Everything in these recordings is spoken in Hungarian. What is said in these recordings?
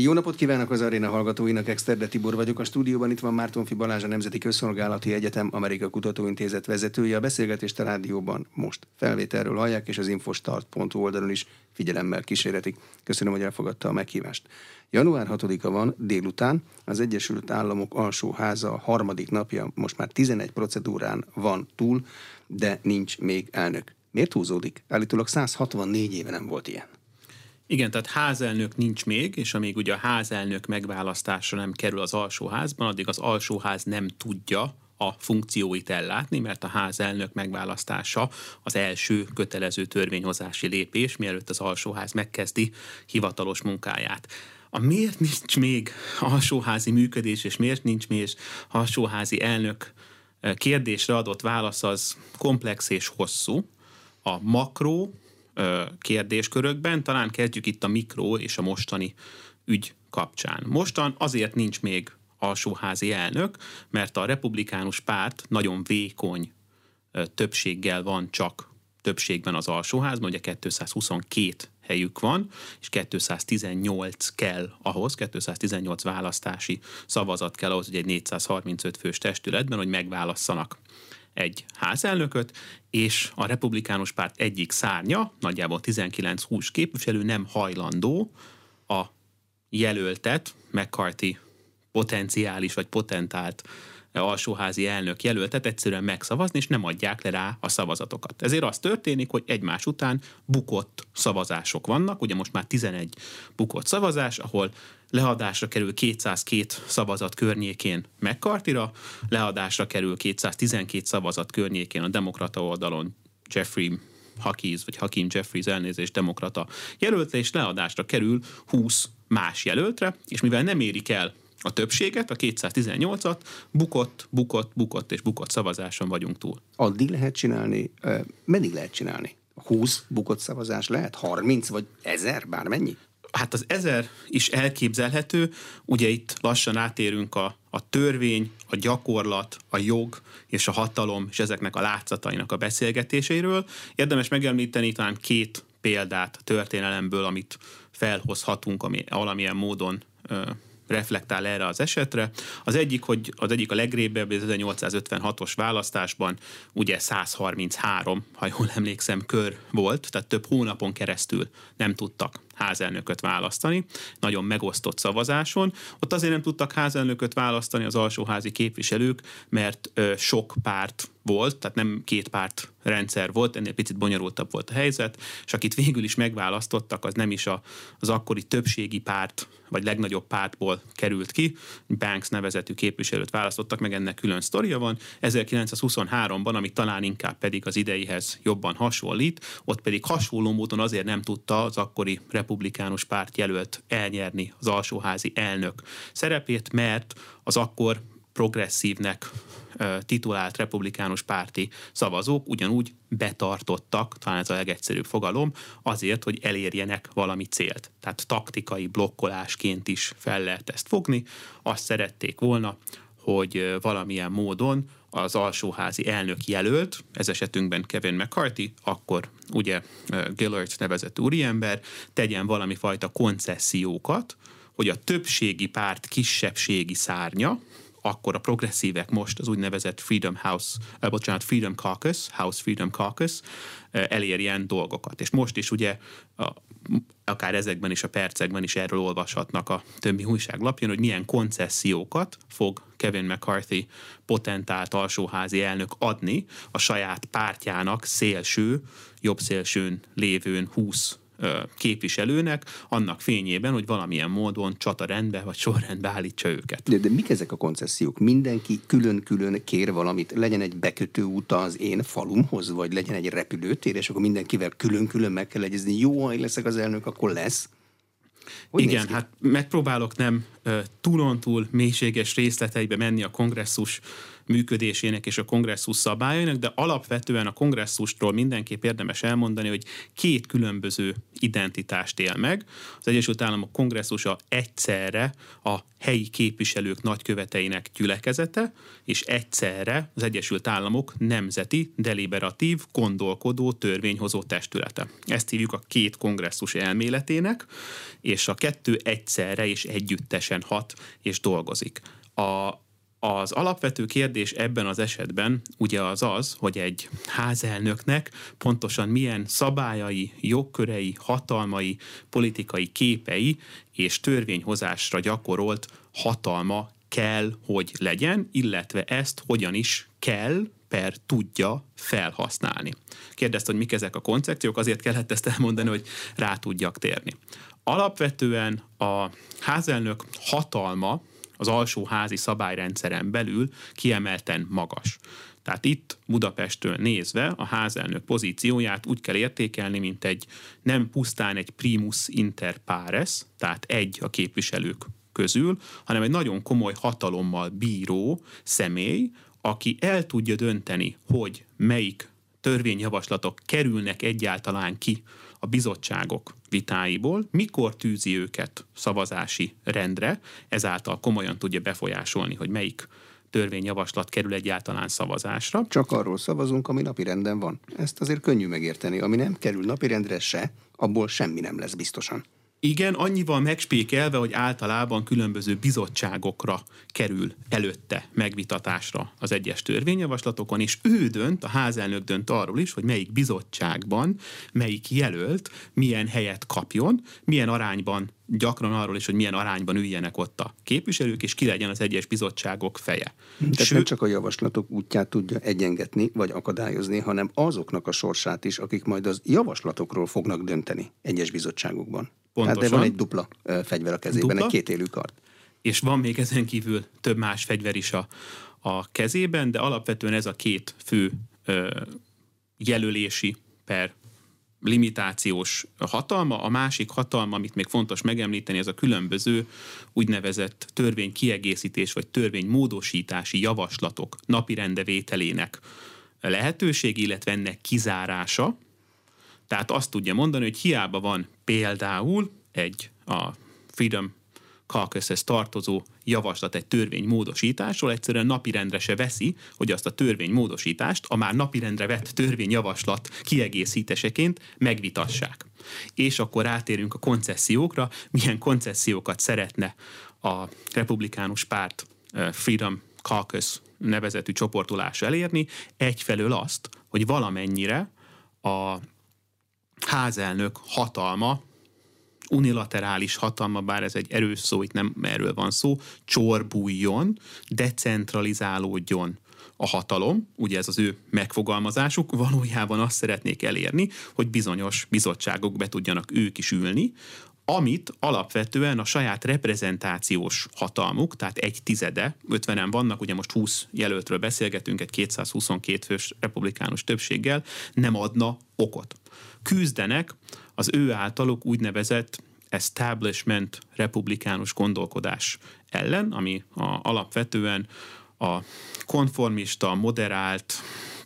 Jó napot kívánok az Aréna hallgatóinak, Exterde Tibor vagyok. A stúdióban itt van Mártonfi Balázs, a Nemzeti Közszolgálati Egyetem Amerika Kutatóintézet vezetője. A beszélgetést a rádióban most felvételről hallják, és az infostart.hu oldalon is figyelemmel kísérletik. Köszönöm, hogy elfogadta a meghívást. Január 6-a van délután, az Egyesült Államok alsóháza harmadik napja, most már 11 procedúrán van túl, de nincs még elnök. Miért húzódik? Állítólag 164 éve nem volt ilyen. Igen, tehát házelnök nincs még, és amíg ugye a házelnök megválasztásra nem kerül az alsóházban, addig az alsóház nem tudja a funkcióit ellátni, mert a házelnök megválasztása az első kötelező törvényhozási lépés, mielőtt az alsóház megkezdi hivatalos munkáját. A miért nincs még alsóházi működés, és miért nincs még alsóházi elnök kérdésre adott válasz az komplex és hosszú. A makró kérdéskörökben, talán kezdjük itt a mikro és a mostani ügy kapcsán. Mostan azért nincs még alsóházi elnök, mert a republikánus párt nagyon vékony többséggel van csak többségben az alsóházban, ugye 222 helyük van, és 218 kell ahhoz, 218 választási szavazat kell ahhoz, hogy egy 435 fős testületben, hogy megválasszanak egy házelnököt, és a republikánus párt egyik szárnya, nagyjából 19-20 képviselő nem hajlandó a jelöltet, McCarthy potenciális vagy potentált alsóházi elnök jelöltet egyszerűen megszavazni, és nem adják le rá a szavazatokat. Ezért az történik, hogy egymás után bukott szavazások vannak, ugye most már 11 bukott szavazás, ahol leadásra kerül 202 szavazat környékén McCarthyra, leadásra kerül 212 szavazat környékén a demokrata oldalon Jeffrey Huckiz, vagy Hakeem Jeffries elnézés demokrata jelöltre, és leadásra kerül 20 más jelöltre, és mivel nem érik el a többséget, a 218-at, bukott és bukott szavazáson vagyunk túl. Addig lehet csinálni, meddig lehet csinálni? 20 bukott szavazás lehet? 30 vagy 1000? Bármennyi? Hát az 1000 is elképzelhető, ugye itt lassan átérünk a törvény, a gyakorlat, a jog és a hatalom, és ezeknek a látszatainak a beszélgetéséről. Érdemes megemlíteni talán két példát a történelemből, amit felhozhatunk, ami valamilyen módon reflektál erre az esetre. Az egyik a legrébebb, az 1856-os választásban ugye 133, ha jól emlékszem, kör volt, tehát több hónapon keresztül nem tudtak házelnököt választani, nagyon megosztott szavazáson. Ott azért nem tudtak házelnököt választani az alsóházi képviselők, mert sok párt volt, tehát nem két párt rendszer volt, ennél picit bonyolultabb volt a helyzet, és akit végül is megválasztottak, az nem is az akkori többségi párt, vagy legnagyobb pártból került ki, Banks nevezetű képviselőt választottak, meg ennek külön sztoria van. 1923-ban, ami talán inkább pedig az ideihez jobban hasonlít, ott pedig hasonló módon azért nem tudta az akkori republikánus párt jelölt elnyerni az alsóházi elnök szerepét, mert az akkor progresszívnek titulált republikánus párti szavazók ugyanúgy betartottak, talán ez a legegyszerűbb fogalom, azért, hogy elérjenek valami célt. Tehát taktikai blokkolásként is fel lehet ezt fogni. Azt szerették volna, hogy valamilyen módon az alsóházi elnök jelölt, ez esetünkben Kevin McCarthy, akkor ugye Gillard nevezett úriember, tegyen valami fajta koncessziókat, hogy a többségi párt kisebbségi szárnya, akkor a progresszívek most az úgynevezett Freedom Caucus, House Freedom Caucus elérjen dolgokat. És most is ugye akár ezekben is a percekben is erről olvashatnak a többi újságlapján, hogy milyen koncessziókat fog Kevin McCarthy potentált alsóházi elnök adni a saját pártjának szélső, jobb szélsőn lévőn 20 képviselőnek, annak fényében, hogy valamilyen módon csatarendbe vagy sorrendbe állítsa őket. De mik ezek a koncessziók? Mindenki külön-külön kér valamit, legyen egy bekötő út az én falumhoz, vagy legyen egy repülőtér, és akkor mindenkivel külön-külön meg kell egyezni. Jó, ha én leszek az elnök, akkor lesz. Hogy igen, hát megpróbálok nem túlontúl mélységes részleteibe menni a kongresszus működésének és a kongresszus szabályainak, de alapvetően a kongresszustról mindenképp érdemes elmondani, hogy két különböző identitást él meg. Az Egyesült Államok kongresszusa egyszerre a helyi képviselők nagyköveteinek gyülekezete, és egyszerre az Egyesült Államok nemzeti, deliberatív, gondolkodó, törvényhozó testülete. Ezt hívjuk a két kongresszus elméletének, és a kettő egyszerre és együttesen hat és dolgozik. Az alapvető kérdés ebben az esetben ugye az, hogy egy házelnöknek pontosan milyen szabályai, jogkörei, hatalmai, politikai képei és törvényhozásra gyakorolt hatalma kell, hogy legyen, illetve ezt hogyan is kell, per tudja felhasználni. Kérdezte, hogy mik ezek a koncepciók, azért kellett ezt elmondani, hogy rá tudjak térni. Alapvetően a házelnök hatalma az alsóházi szabályrendszeren belül kiemelten magas. Tehát itt Budapestről nézve a házelnök pozícióját úgy kell értékelni, mint egy nem pusztán egy primus inter pares, tehát egy a képviselők közül, hanem egy nagyon komoly hatalommal bíró személy, aki el tudja dönteni, hogy melyik törvényjavaslatok kerülnek egyáltalán ki a bizottságok vitáiból, mikor tűzi őket szavazási rendre, ezáltal komolyan tudja befolyásolni, hogy melyik törvényjavaslat kerül egyáltalán szavazásra. Csak arról szavazunk, ami napirenden van. Ezt azért könnyű megérteni. Ami nem kerül napirendre se, abból semmi nem lesz biztosan. Igen, annyival megspékelve, hogy általában különböző bizottságokra kerül előtte megvitatásra az egyes törvényjavaslatokon, és ő dönt, a házelnök dönt arról is, hogy melyik bizottságban, melyik jelölt milyen helyet kapjon, milyen arányban, gyakran arról is, hogy milyen arányban üljenek ott a képviselők, és ki legyen az egyes bizottságok feje. Tehát nem csak a javaslatok útját tudja egyengetni, vagy akadályozni, hanem azoknak a sorsát is, akik majd az javaslatokról fognak dönteni egyes bizottságokban. Pontosan. Hát de van egy dupla fegyver a kezében, egy kétélű kard. És van még ezen kívül több más fegyver is a kezében, de alapvetően ez a két fő jelölési per limitációs hatalma. A másik hatalma, amit még fontos megemlíteni, ez a különböző úgynevezett törvénykiegészítés vagy törvénymódosítási javaslatok napirendevételének lehetőség, illetve ennek kizárása. Tehát azt tudja mondani, hogy hiába van például egy a Freedom Caucushez tartozó javaslat egy törvénymódosításról, egyszerűen napirendre se veszi, hogy azt a törvénymódosítást a már napirendre vett törvényjavaslat kiegészítéseként megvitassák. És akkor rátérünk a koncessziókra, milyen koncessziókat szeretne a republikánus párt Freedom Caucus nevezetű csoportulás elérni. Egyfelől azt, hogy valamennyire a házelnök hatalma, unilaterális hatalma, bár ez egy erős szó, itt nem erről van szó, csorbuljon, decentralizálódjon a hatalom, ugye ez az ő megfogalmazásuk, valójában azt szeretnék elérni, hogy bizonyos bizottságok be tudjanak ők is ülni, amit alapvetően a saját reprezentációs hatalmuk, tehát 1/10, 50-en vannak, ugye most 20 jelöltről beszélgetünk, egy 222 fős republikánus többséggel, nem adna okot. Küzdenek az ő általuk úgynevezett establishment republikánus gondolkodás ellen, ami alapvetően a konformista, moderált,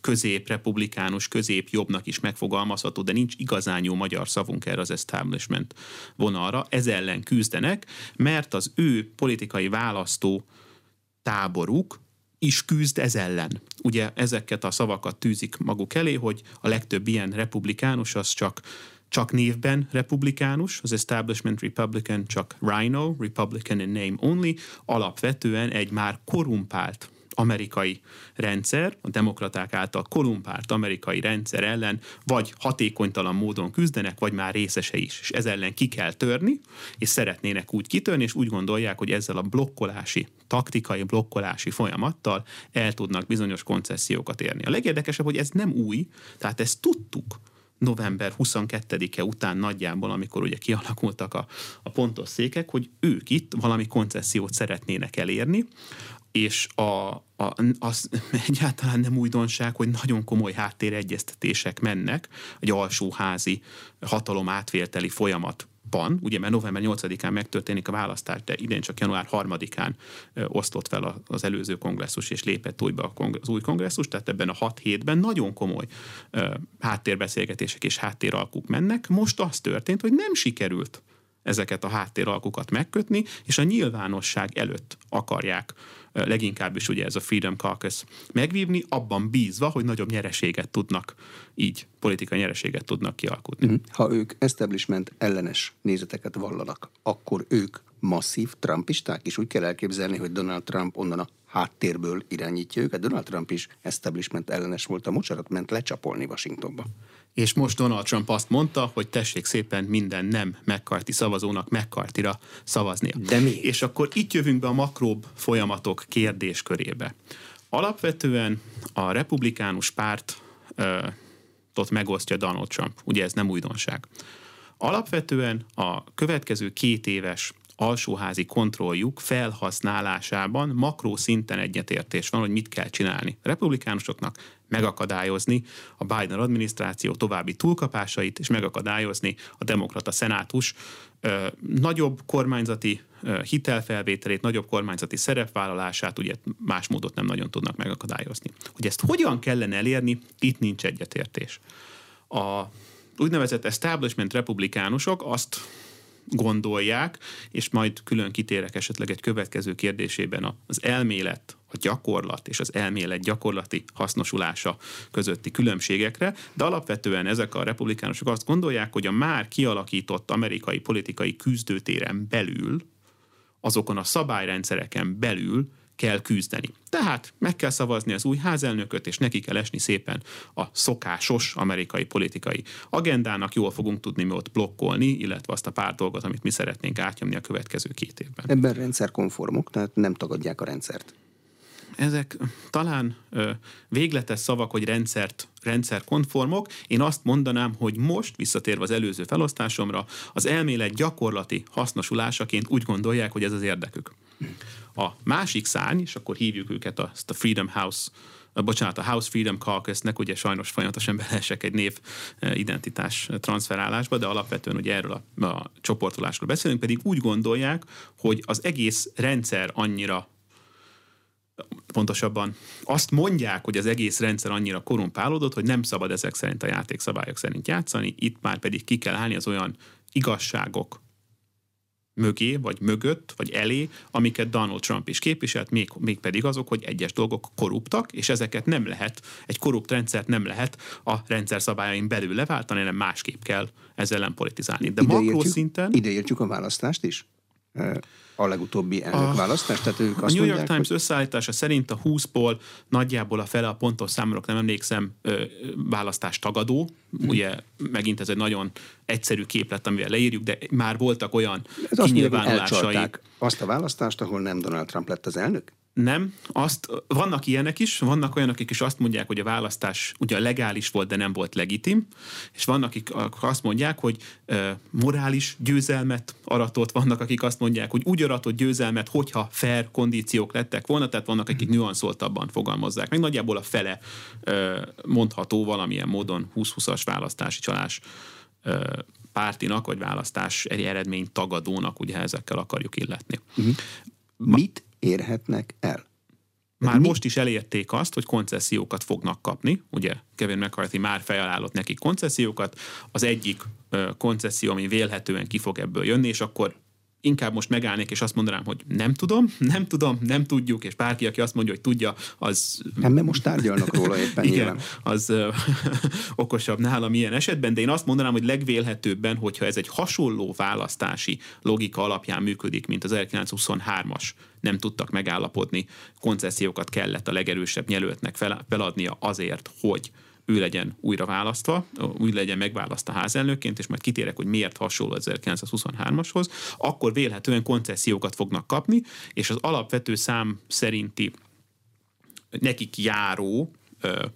középrepublikánus, középjobbnak is megfogalmazható, de nincs igazán jó magyar szavunk erre az establishment vonalra. Ez ellen küzdenek, mert az ő politikai választó táboruk is küzd ez ellen. Ugye ezeket a szavakat tűzik maguk elé, hogy a legtöbb ilyen republikánus az csak névben republikánus, az establishment Republican csak rhino, Republican in name only, alapvetően egy már korumpált amerikai rendszer, a demokraták által korumpált amerikai rendszer ellen vagy hatékonytalan módon küzdenek, vagy már részese is, és ez ellen ki kell törni, és szeretnének úgy kitörni, és úgy gondolják, hogy ezzel a blokkolási, taktikai blokkolási folyamattal el tudnak bizonyos koncessziókat érni. A legérdekesebb, hogy ez nem új, tehát ezt tudtuk november 22-e után nagyjából, amikor ugye kialakultak a pontos székek, hogy ők itt valami koncessziót szeretnének elérni, és az egyáltalán nem újdonság, hogy nagyon komoly háttéregyeztetések mennek egy alsóházi hatalom átvételi folyamat Ban, ugye már november 8-án megtörténik a választás, de idén csak január 3-án osztott fel az előző kongresszus, és lépett újba az új kongresszus, tehát ebben a 6 hétben nagyon komoly háttérbeszélgetések és háttéralkuk mennek. Most az történt, hogy nem sikerült ezeket a háttéralkukat megkötni, és a nyilvánosság előtt akarják leginkább is ugye ez a Freedom Caucus megvívni, abban bízva, hogy nagyobb nyereséget tudnak így, politikai nyereséget tudnak kialkutni. Ha ők establishment ellenes nézeteket vallanak, akkor ők masszív trumpisták, és úgy kell elképzelni, hogy Donald Trump onnan a háttérből irányítja őket. Donald Trump is establishment ellenes volt, a mocsarat ment lecsapolni Washingtonba. És most Donald Trump azt mondta, hogy tessék szépen minden nem McCarthy szavazónak McCarthyra szavaznia. De mi? És akkor itt jövünk be a makróbb folyamatok kérdéskörébe. Alapvetően a republikánus pártot megosztja Donald Trump. Ugye ez nem újdonság. Alapvetően a következő 2 éves alsóházi kontrolljuk felhasználásában makró szinten egyetértés van, hogy mit kell csinálni. A republikánusoknak megakadályozni a Biden adminisztráció további túlkapásait, és megakadályozni a demokrata szenátus nagyobb kormányzati hitelfelvételét, nagyobb kormányzati szerepvállalását, ugye más módot nem nagyon tudnak megakadályozni. Hogy ezt hogyan kellene elérni, itt nincs egyetértés. A úgynevezett establishment republikánusok azt gondolják, és majd külön kitérek esetleg egy következő kérdésében az elmélet, a gyakorlat és az elmélet gyakorlati hasznosulása közötti különbségekre, de alapvetően ezek a republikánusok azt gondolják, hogy a már kialakított amerikai politikai küzdőtéren belül, azokon a szabályrendszereken belül kell küzdeni. Tehát meg kell szavazni az új házelnököt, és neki kell esni szépen a szokásos amerikai politikai agendának, jól fogunk tudni mi ott blokkolni, illetve azt a pár dolgot, amit mi szeretnénk átnyomni a következő 2 évben. Ebben rendszerkonformok, tehát nem tagadják a rendszert. Ezek talán végletes szavak, hogy rendszerkonformok. Én azt mondanám, hogy most, visszatérve az előző felosztásomra, az elmélet gyakorlati hasznosulásaként úgy gondolják, hogy ez az érdekük. A másik szárny, és akkor hívjuk őket a a House Freedom Caucusnek, ugye sajnos folyamatosan beleesek egy név identitás transferálásba, de alapvetően ugye erről a csoportolásról beszélünk, pedig úgy gondolják, hogy az egész rendszer annyira pontosabban azt mondják, hogy az egész rendszer annyira korumpálódott, hogy nem szabad ezek szerint a játékszabályok szerint játszani, itt már pedig ki kell állni az olyan igazságok mögé, vagy mögött, vagy elé, amiket Donald Trump is képviselt, mégpedig azok, hogy egyes dolgok korruptak, és ezeket nem lehet, egy korrupt rendszert nem lehet a rendszer szabályain belül leváltani, hanem másképp kell ezzel ellen politizálni. De makrószinten... Ide értjük a választást is? A legutóbbi elnökválasztás. Tehát ők a New York Times összeállítása szerint a 20-ból nagyjából a fele, a pontos számokra nem emlékszem, választás tagadó. Ugye megint ez egy nagyon egyszerű képlet, amivel leírjuk, de már voltak olyan kinyilvánulásai. Azt a választást, ahol nem Donald Trump lett az elnök? Nem. Vannak ilyenek is, vannak olyanok, akik is azt mondják, hogy a választás ugye legális volt, de nem volt legitim, és vannak, akik azt mondják, hogy morális győzelmet aratott, vannak, akik azt mondják, hogy úgy aratott győzelmet, hogyha fair kondíciók lettek volna, tehát vannak, akik nüanszoltabban fogalmazzák. Meg nagyjából a fele mondható valamilyen módon 20-20-as választási csalás pártinak, vagy választás eredmény tagadónak, ugye ezekkel akarjuk illetni. Mit érhetnek el? Már most is elérték azt, hogy koncesziókat fognak kapni, ugye Kevin McCarthy már felajánlott nekik koncesziókat, az egyik koncesszió, ami vélhetően ki fog ebből jönni, és akkor inkább most megállnék, és azt mondanám, hogy nem tudom, nem tudjuk, és bárki, aki azt mondja, hogy tudja, az... Nem most tárgyalnak róla éppen. Igen, az okosabb nálam ilyen esetben, de én azt mondanám, hogy legvélhetőbben, hogyha ez egy hasonló választási logika alapján működik, mint az 1923-as, nem tudtak megállapodni, koncesziókat kellett a legerősebb jelöltnek feladnia azért, hogy ő legyen újra választva, úgy legyen megválasztva házelnökként, és majd kitérek, hogy miért hasonló 1923-ashoz, akkor vélhetően koncesziókat fognak kapni, és az alapvető szám szerinti nekik járó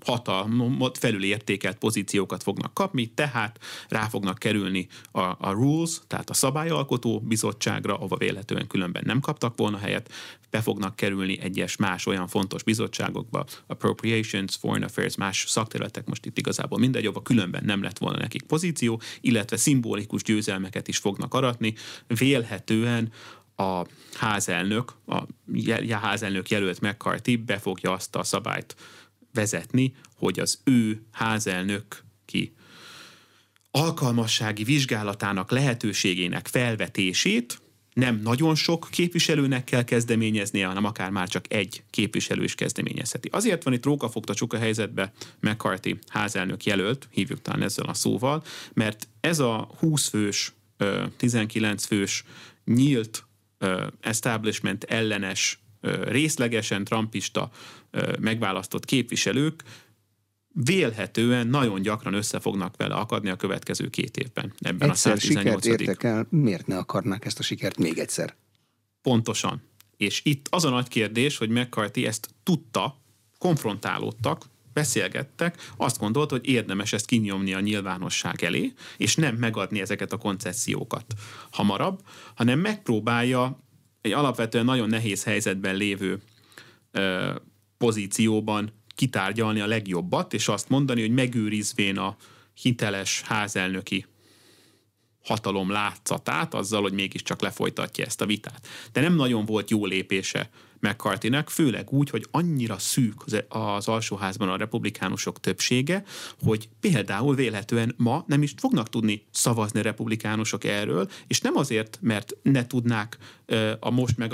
hatalmat, felülértékelt pozíciókat fognak kapni, tehát rá fognak kerülni a rules, tehát a szabályalkotó bizottságra, ahova véletlenül különben nem kaptak volna helyet, be fognak kerülni egyes más olyan fontos bizottságokba, appropriations, foreign affairs, más szakterületek, most itt igazából mindegy, ahova különben nem lett volna nekik pozíció, illetve szimbolikus győzelmeket is fognak aratni, vélhetően a házelnök, házelnök jelölt McCarthy be fogja azt a szabályt vezetni, hogy az ő házelnök ki alkalmassági vizsgálatának lehetőségének felvetését nem nagyon sok képviselőnek kell kezdeményeznie, hanem akár már csak egy képviselő is kezdeményezheti. Azért van itt rókafogta csuka helyzetbe McCarthy házelnök jelölt, hívjuk talán ezzel a szóval, mert ez a 20 fős, 19 fős nyílt establishment ellenes, részlegesen trumpista megválasztott képviselők vélhetően nagyon gyakran össze fognak vele akadni a következő 2 évben. Ebben egyszer a 118. sikert értek el, miért ne akarnák ezt a sikert még egyszer? Pontosan. És itt az a nagy kérdés, hogy McCarthy ezt tudta, konfrontálódtak, beszélgettek, azt gondolta, hogy érdemes ezt kinyomni a nyilvánosság elé, és nem megadni ezeket a koncesziókat hamarabb, hanem megpróbálja egy alapvetően nagyon nehéz helyzetben lévő pozícióban kitárgyalni a legjobbat, és azt mondani, hogy megőrizvén a hiteles házelnöki hatalom látszatát, azzal, hogy mégiscsak lefolytatja ezt a vitát. De nem nagyon volt jó lépése McCarthynek, főleg úgy, hogy annyira szűk az alsóházban a republikánusok többsége, hogy például véletlenül ma nem is fognak tudni szavazni republikánusok erről, és nem azért, mert ne tudnák a most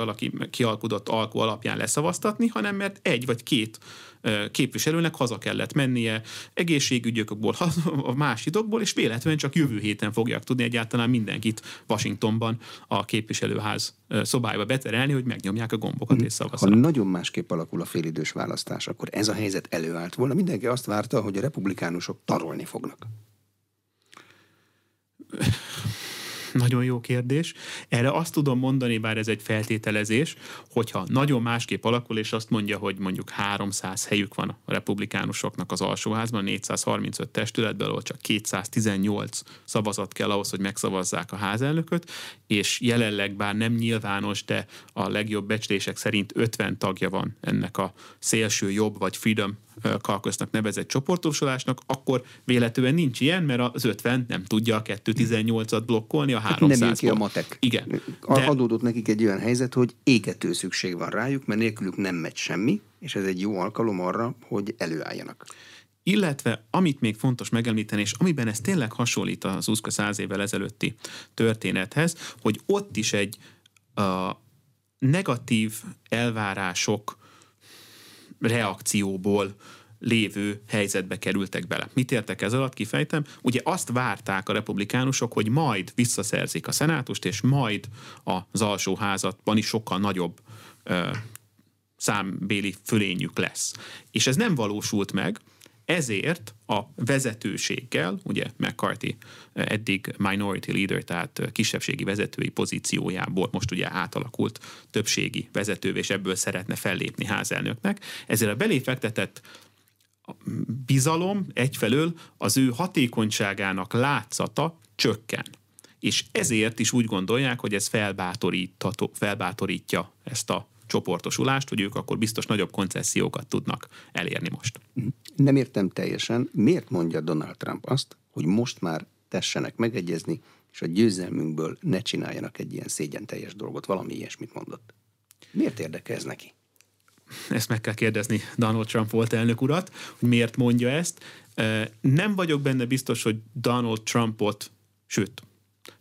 kialkudott alkú alapján leszavaztatni, hanem mert 1 vagy 2 képviselőnek haza kellett mennie egészségügyökből, a más idokból, és véletlenül csak jövő héten fogják tudni egyáltalán mindenkit Washingtonban a képviselőház szobájába beterelni, hogy megnyomják a gombokat és szavazzanak. Ha nagyon másképp alakul a félidős választás, akkor ez a helyzet előállt volna. Mindenki azt várta, hogy a republikánusok tarolni fognak. Nagyon jó kérdés. Erre azt tudom mondani, bár ez egy feltételezés, hogyha nagyon másképp alakul, és azt mondja, hogy mondjuk 300 helyük van a republikánusoknak az alsóházban, 435 testületből, csak 218 szavazat kell ahhoz, hogy megszavazzák a házelnököt, és jelenleg bár nem nyilvános, de a legjobb becslések szerint 50 tagja van ennek a szélső jobb vagy Freedom Caucusnak nevezett csoportosulásnak, akkor véletlenül nincs ilyen, mert az 50 nem tudja a 218-at blokkolni, a 300-ból. Nem jön ki a matek. Igen. Adódott nekik egy olyan helyzet, hogy égető szükség van rájuk, mert nélkülük nem megy semmi, és ez egy jó alkalom arra, hogy előálljanak. Illetve, amit még fontos megemlíteni, és amiben ez tényleg hasonlít az USZKA 100 évvel ezelőtti történethez, hogy ott is egy negatív elvárások reakcióból lévő helyzetbe kerültek bele. Mit értek ez alatt? Kifejtem. Ugye azt várták a republikánusok, hogy majd visszaszerzik a szenátust, és majd az alsóházatban is sokkal nagyobb számbéli fölényük lesz. És ez nem valósult meg, ezért a vezetőséggel, ugye McCarthy eddig minority leader, tehát kisebbségi vezetői pozíciójából most ugye átalakult többségi vezetővé, és ebből szeretne fellépni házelnöknek. Ezért a belé fektetett bizalom egyfelől az ő hatékonyságának látszata csökken. És ezért is úgy gondolják, hogy ez felbátorítja ezt a csoportosulást, hogy ők akkor biztos nagyobb koncessziókat tudnak elérni most. Nem értem teljesen, miért mondja Donald Trump azt, hogy most már tessenek megegyezni, és a győzelmünkből ne csináljanak egy ilyen szégyenteljes dolgot, valami ilyesmit mondott. Miért érdekel ez neki? Ezt meg kell kérdezni Donald Trump volt elnök urat, hogy miért mondja ezt. Nem vagyok benne biztos, hogy Donald Trumpot, sőt,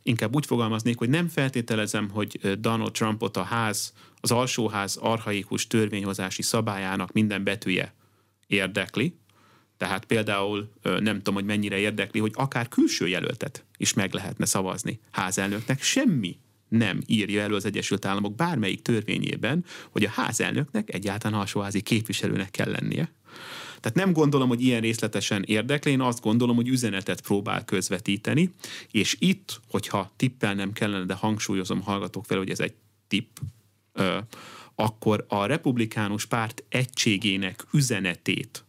inkább úgy fogalmaznék, hogy nem feltételezem, hogy Donald Trumpot az alsóház archaikus törvényhozási szabályának minden betűje érdekli. Tehát például nem tudom, hogy mennyire érdekli, hogy akár külső jelöltet is meg lehetne szavazni házelnöknek. Semmi nem írja elő az Egyesült Államok bármelyik törvényében, hogy a házelnöknek egyáltalán alsóházi képviselőnek kell lennie. Tehát nem gondolom, hogy ilyen részletesen érdekli, én azt gondolom, hogy üzenetet próbál közvetíteni, és itt, hogyha tippelnem kellene, de hangsúlyozom, hallgatok fel, hogy ez egy tipp, akkor a republikánus párt egységének üzenetét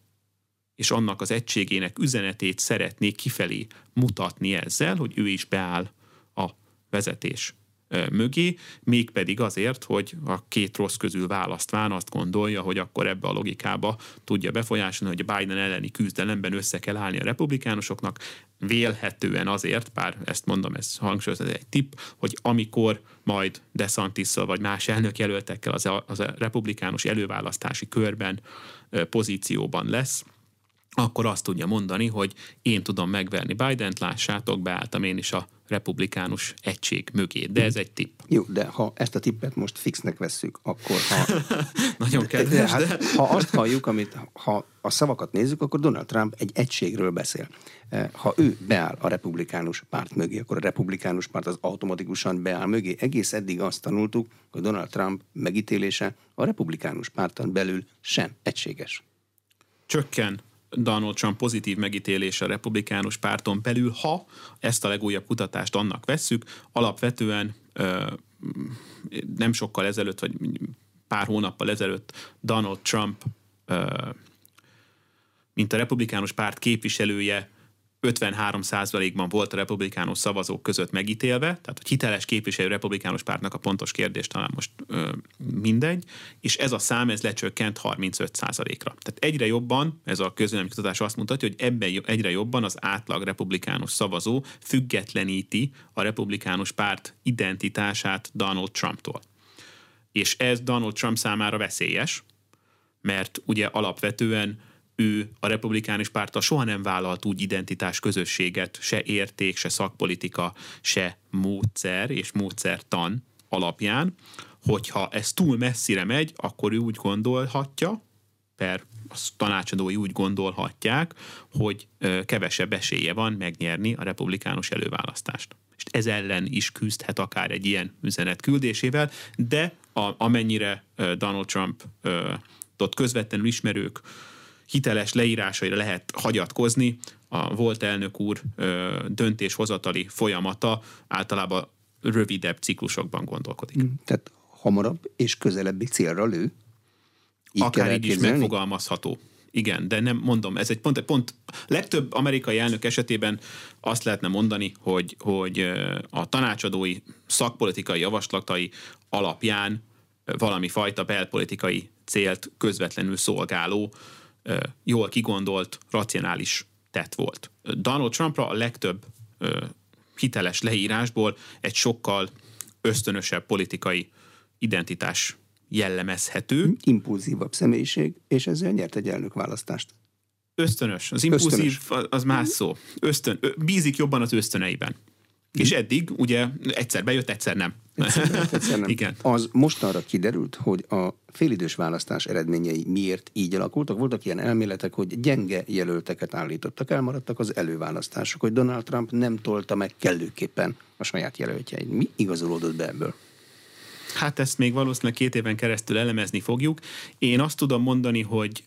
és annak az egységének üzenetét szeretné kifelé mutatni ezzel, hogy ő is beáll a vezetés mögé, mégpedig azért, hogy a két rossz közül választván azt gondolja, hogy akkor ebbe a logikába tudja befolyásolni, hogy a Biden elleni küzdelemben össze kell állni a republikánusoknak, vélhetően azért, bár ezt mondom, ez hangsúlyozom, ez egy tipp, hogy amikor majd DeSantisszal vagy más elnökjelöltekkel az republikánus előválasztási körben pozícióban lesz, akkor azt tudja mondani, hogy én tudom megverni Bident, lássátok, beálltam én is a republikánus egység mögé. De ez egy tipp. Jó, de ha ezt a tippet most fixnek vesszük, akkor ha... Nagyon kedves, de... Ha azt halljuk, amit ha a szavakat nézzük, akkor Donald Trump egy egységről beszél. Ha ő beáll a republikánus párt mögé, akkor a republikánus párt az automatikusan beáll mögé. Egész eddig azt tanultuk, hogy Donald Trump megítélése a republikánus párton belül sem egységes. Csökken Donald Trump pozitív megítélése a republikánus párton belül, ha ezt a legújabb kutatást annak vesszük, alapvetően nem sokkal ezelőtt, vagy pár hónappal ezelőtt Donald Trump, mint a republikánus párt képviselője, 53%-ban volt a republikánus szavazók között megítélve, tehát a hiteles képviselő republikánus pártnak a pontos kérdés talán most mindegy, és ez a szám, ez lecsökkent 35%-ra. Tehát egyre jobban, ez a közvéleménykutatás azt mutatja, hogy ebben egyre jobban az átlag republikánus szavazó függetleníti a republikánus párt identitását Donald Trumptól. És ez Donald Trump számára veszélyes, mert ugye alapvetően ő a republikánus párttal soha nem vállalt úgy identitás közösséget, se érték, se szakpolitika, se módszer és módszertan alapján, hogyha ez túl messzire megy, akkor ő úgy gondolhatja, per a tanácsadói úgy gondolhatják, hogy kevesebb esélye van megnyerni a republikánus előválasztást. És ez ellen is küzdhet akár egy ilyen üzenet küldésével, de amennyire Donald Trumpot közvetlenül ismerők hiteles leírásaira lehet hagyatkozni, a volt elnök úr döntéshozatali folyamata általában rövidebb ciklusokban gondolkodik. Tehát hamarabb és közelebbi célra lő? Így akár így is megfogalmazható. Igen, de nem mondom, ez egy pont legtöbb amerikai elnök esetében azt lehetne mondani, hogy a tanácsadói szakpolitikai javaslatai alapján valami fajta belpolitikai célt közvetlenül szolgáló jól kigondolt, racionális tett volt. Donald Trumpra a legtöbb hiteles leírásból egy sokkal ösztönösebb politikai identitás jellemezhető. Impulzívabb személyiség, és ezzel nyert egy elnökválasztást. Ösztönös. Az impulzív, az más szó. Bízik jobban az ösztöneiben. És eddig ugye egyszer bejött, egyszer nem. Egyszer nem. Igen. Az mostanra kiderült, hogy a félidős választás eredményei miért így alakultak. Voltak ilyen elméletek, hogy gyenge jelölteket állítottak, elmaradtak az előválasztások, hogy Donald Trump nem tolta meg kellőképpen a saját jelöltjeit. Mi igazolódott be ebből? Hát ezt még valószínűleg 2 éven keresztül elemezni fogjuk. Én azt tudom mondani, hogy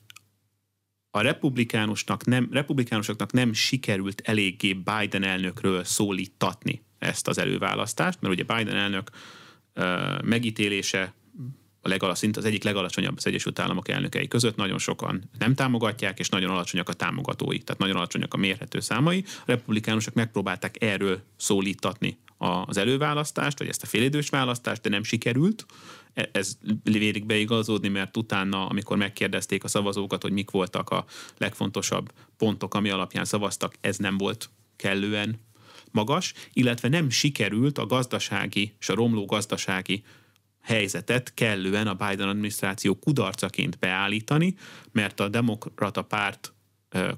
a republikánusoknak nem sikerült eléggé Biden elnökről szólítatni ezt az előválasztást, mert ugye Biden elnök megítélése az egyik legalacsonyabb az Egyesült Államok elnökei között, nagyon sokan nem támogatják, és nagyon alacsonyak a támogatói, tehát nagyon alacsonyak a mérhető számai. A republikánusok megpróbálták erről szólítatni az előválasztást, vagy ezt a félidős választást, de nem sikerült. Ez vélik beigazódni, mert utána, amikor megkérdezték a szavazókat, hogy mik voltak a legfontosabb pontok, ami alapján szavaztak, ez nem volt kellően magas, illetve nem sikerült a gazdasági és a romló gazdasági helyzetet kellően a Biden adminisztráció kudarcaként beállítani, mert a demokrata párt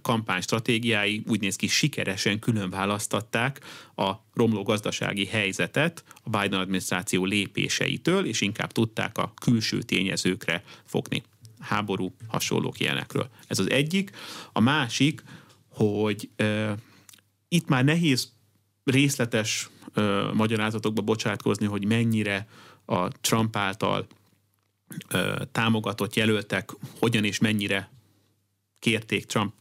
kampánystratégiái úgy néz ki, sikeresen különválasztatták a romló gazdasági helyzetet a Biden adminisztráció lépéseitől, és inkább tudták a külső tényezőkre fogni. Háború, hasonlók ilyenekről. Ez az egyik. A másik, hogy itt már nehéz részletes magyarázatokba bocsátkozni, hogy mennyire a Trump által támogatott jelöltek hogyan és mennyire kérték Trump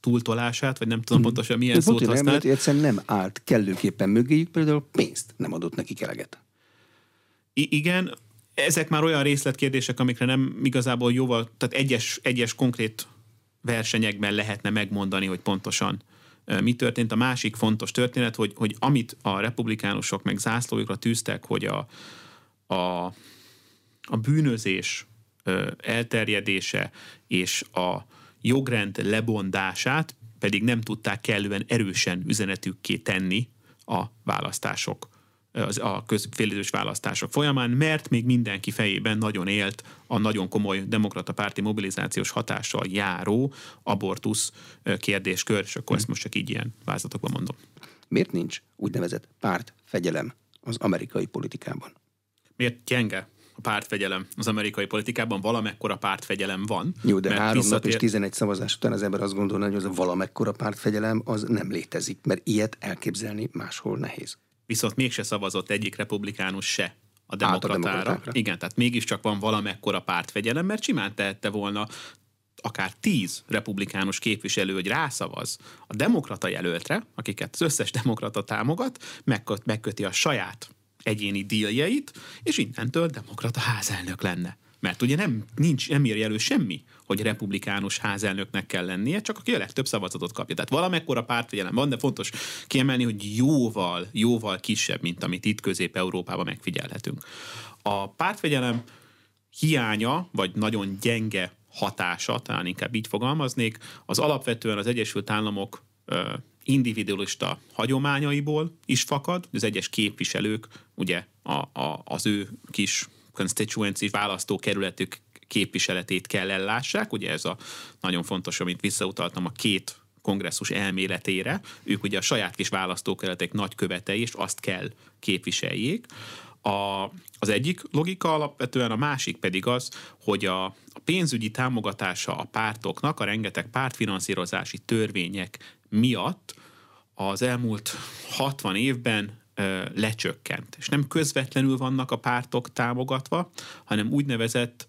túltolását, vagy nem tudom pontosan milyen szót használt. Egyszerűen nem állt kellőképpen mögéjük, például pénzt nem adott nekik eleget. Igen, ezek már olyan részletkérdések, amikre nem igazából jóval, tehát egyes konkrét versenyekben lehetne megmondani, hogy pontosan mi történt. A másik fontos történet, hogy amit a republikánusok meg zászlójukra tűztek, hogy a bűnözés elterjedése és a jogrend lebondását pedig nem tudták kellően erősen üzenetükké tenni a választások, a félidős választások folyamán, mert még mindenki fejében nagyon élt a nagyon komoly demokrata párti mobilizációs hatással járó abortusz kérdéskör, és akkor ezt most csak így ilyen vázlatokban mondom. Miért nincs úgynevezett pártfegyelem az amerikai politikában? Miért gyenge a pártfegyelem az amerikai politikában? Valamekkora pártfegyelem van. Jó, de 3 nap és 11 szavazás után az ember azt gondolna, hogy az a valamekkora pártfegyelem az nem létezik, mert ilyet elképzelni máshol nehéz. Viszont mégse szavazott egyik republikánus se a demokratára. Igen, tehát mégiscsak van valamekkora pártfegyelem, mert simán tehette volna akár 10 republikánus képviselő, hogy rászavaz a demokrata jelöltre, akiket az összes demokrata támogat, megköti a saját egyéni díjait, és innentől demokrata házelnök lenne. Mert ugye nem írja elő semmi, hogy republikánus házelnöknek kell lennie, csak aki a legtöbb szavazatot kapja. Tehát valamekkora pártfegyelem van, de fontos kiemelni, hogy jóval kisebb, mint amit itt Közép-Európában megfigyelhetünk. A pártfegyelem hiánya, vagy nagyon gyenge hatása, talán inkább így fogalmaznék, az alapvetően az Egyesült Államok individualista hagyományaiból is fakad, az egyes képviselők, ugye az ő kis constituency választókerületük képviseletét kell ellássák, ugye ez a nagyon fontos, amit visszautaltam a két kongresszus elméletére, ők ugye a saját kis választókerületek nagykövetei, és azt kell képviseljék. Az egyik logika alapvetően, a másik pedig az, hogy a pénzügyi támogatása a pártoknak, a rengeteg pártfinanszírozási törvények miatt az elmúlt 60 évben lecsökkent. És nem közvetlenül vannak a pártok támogatva, hanem úgynevezett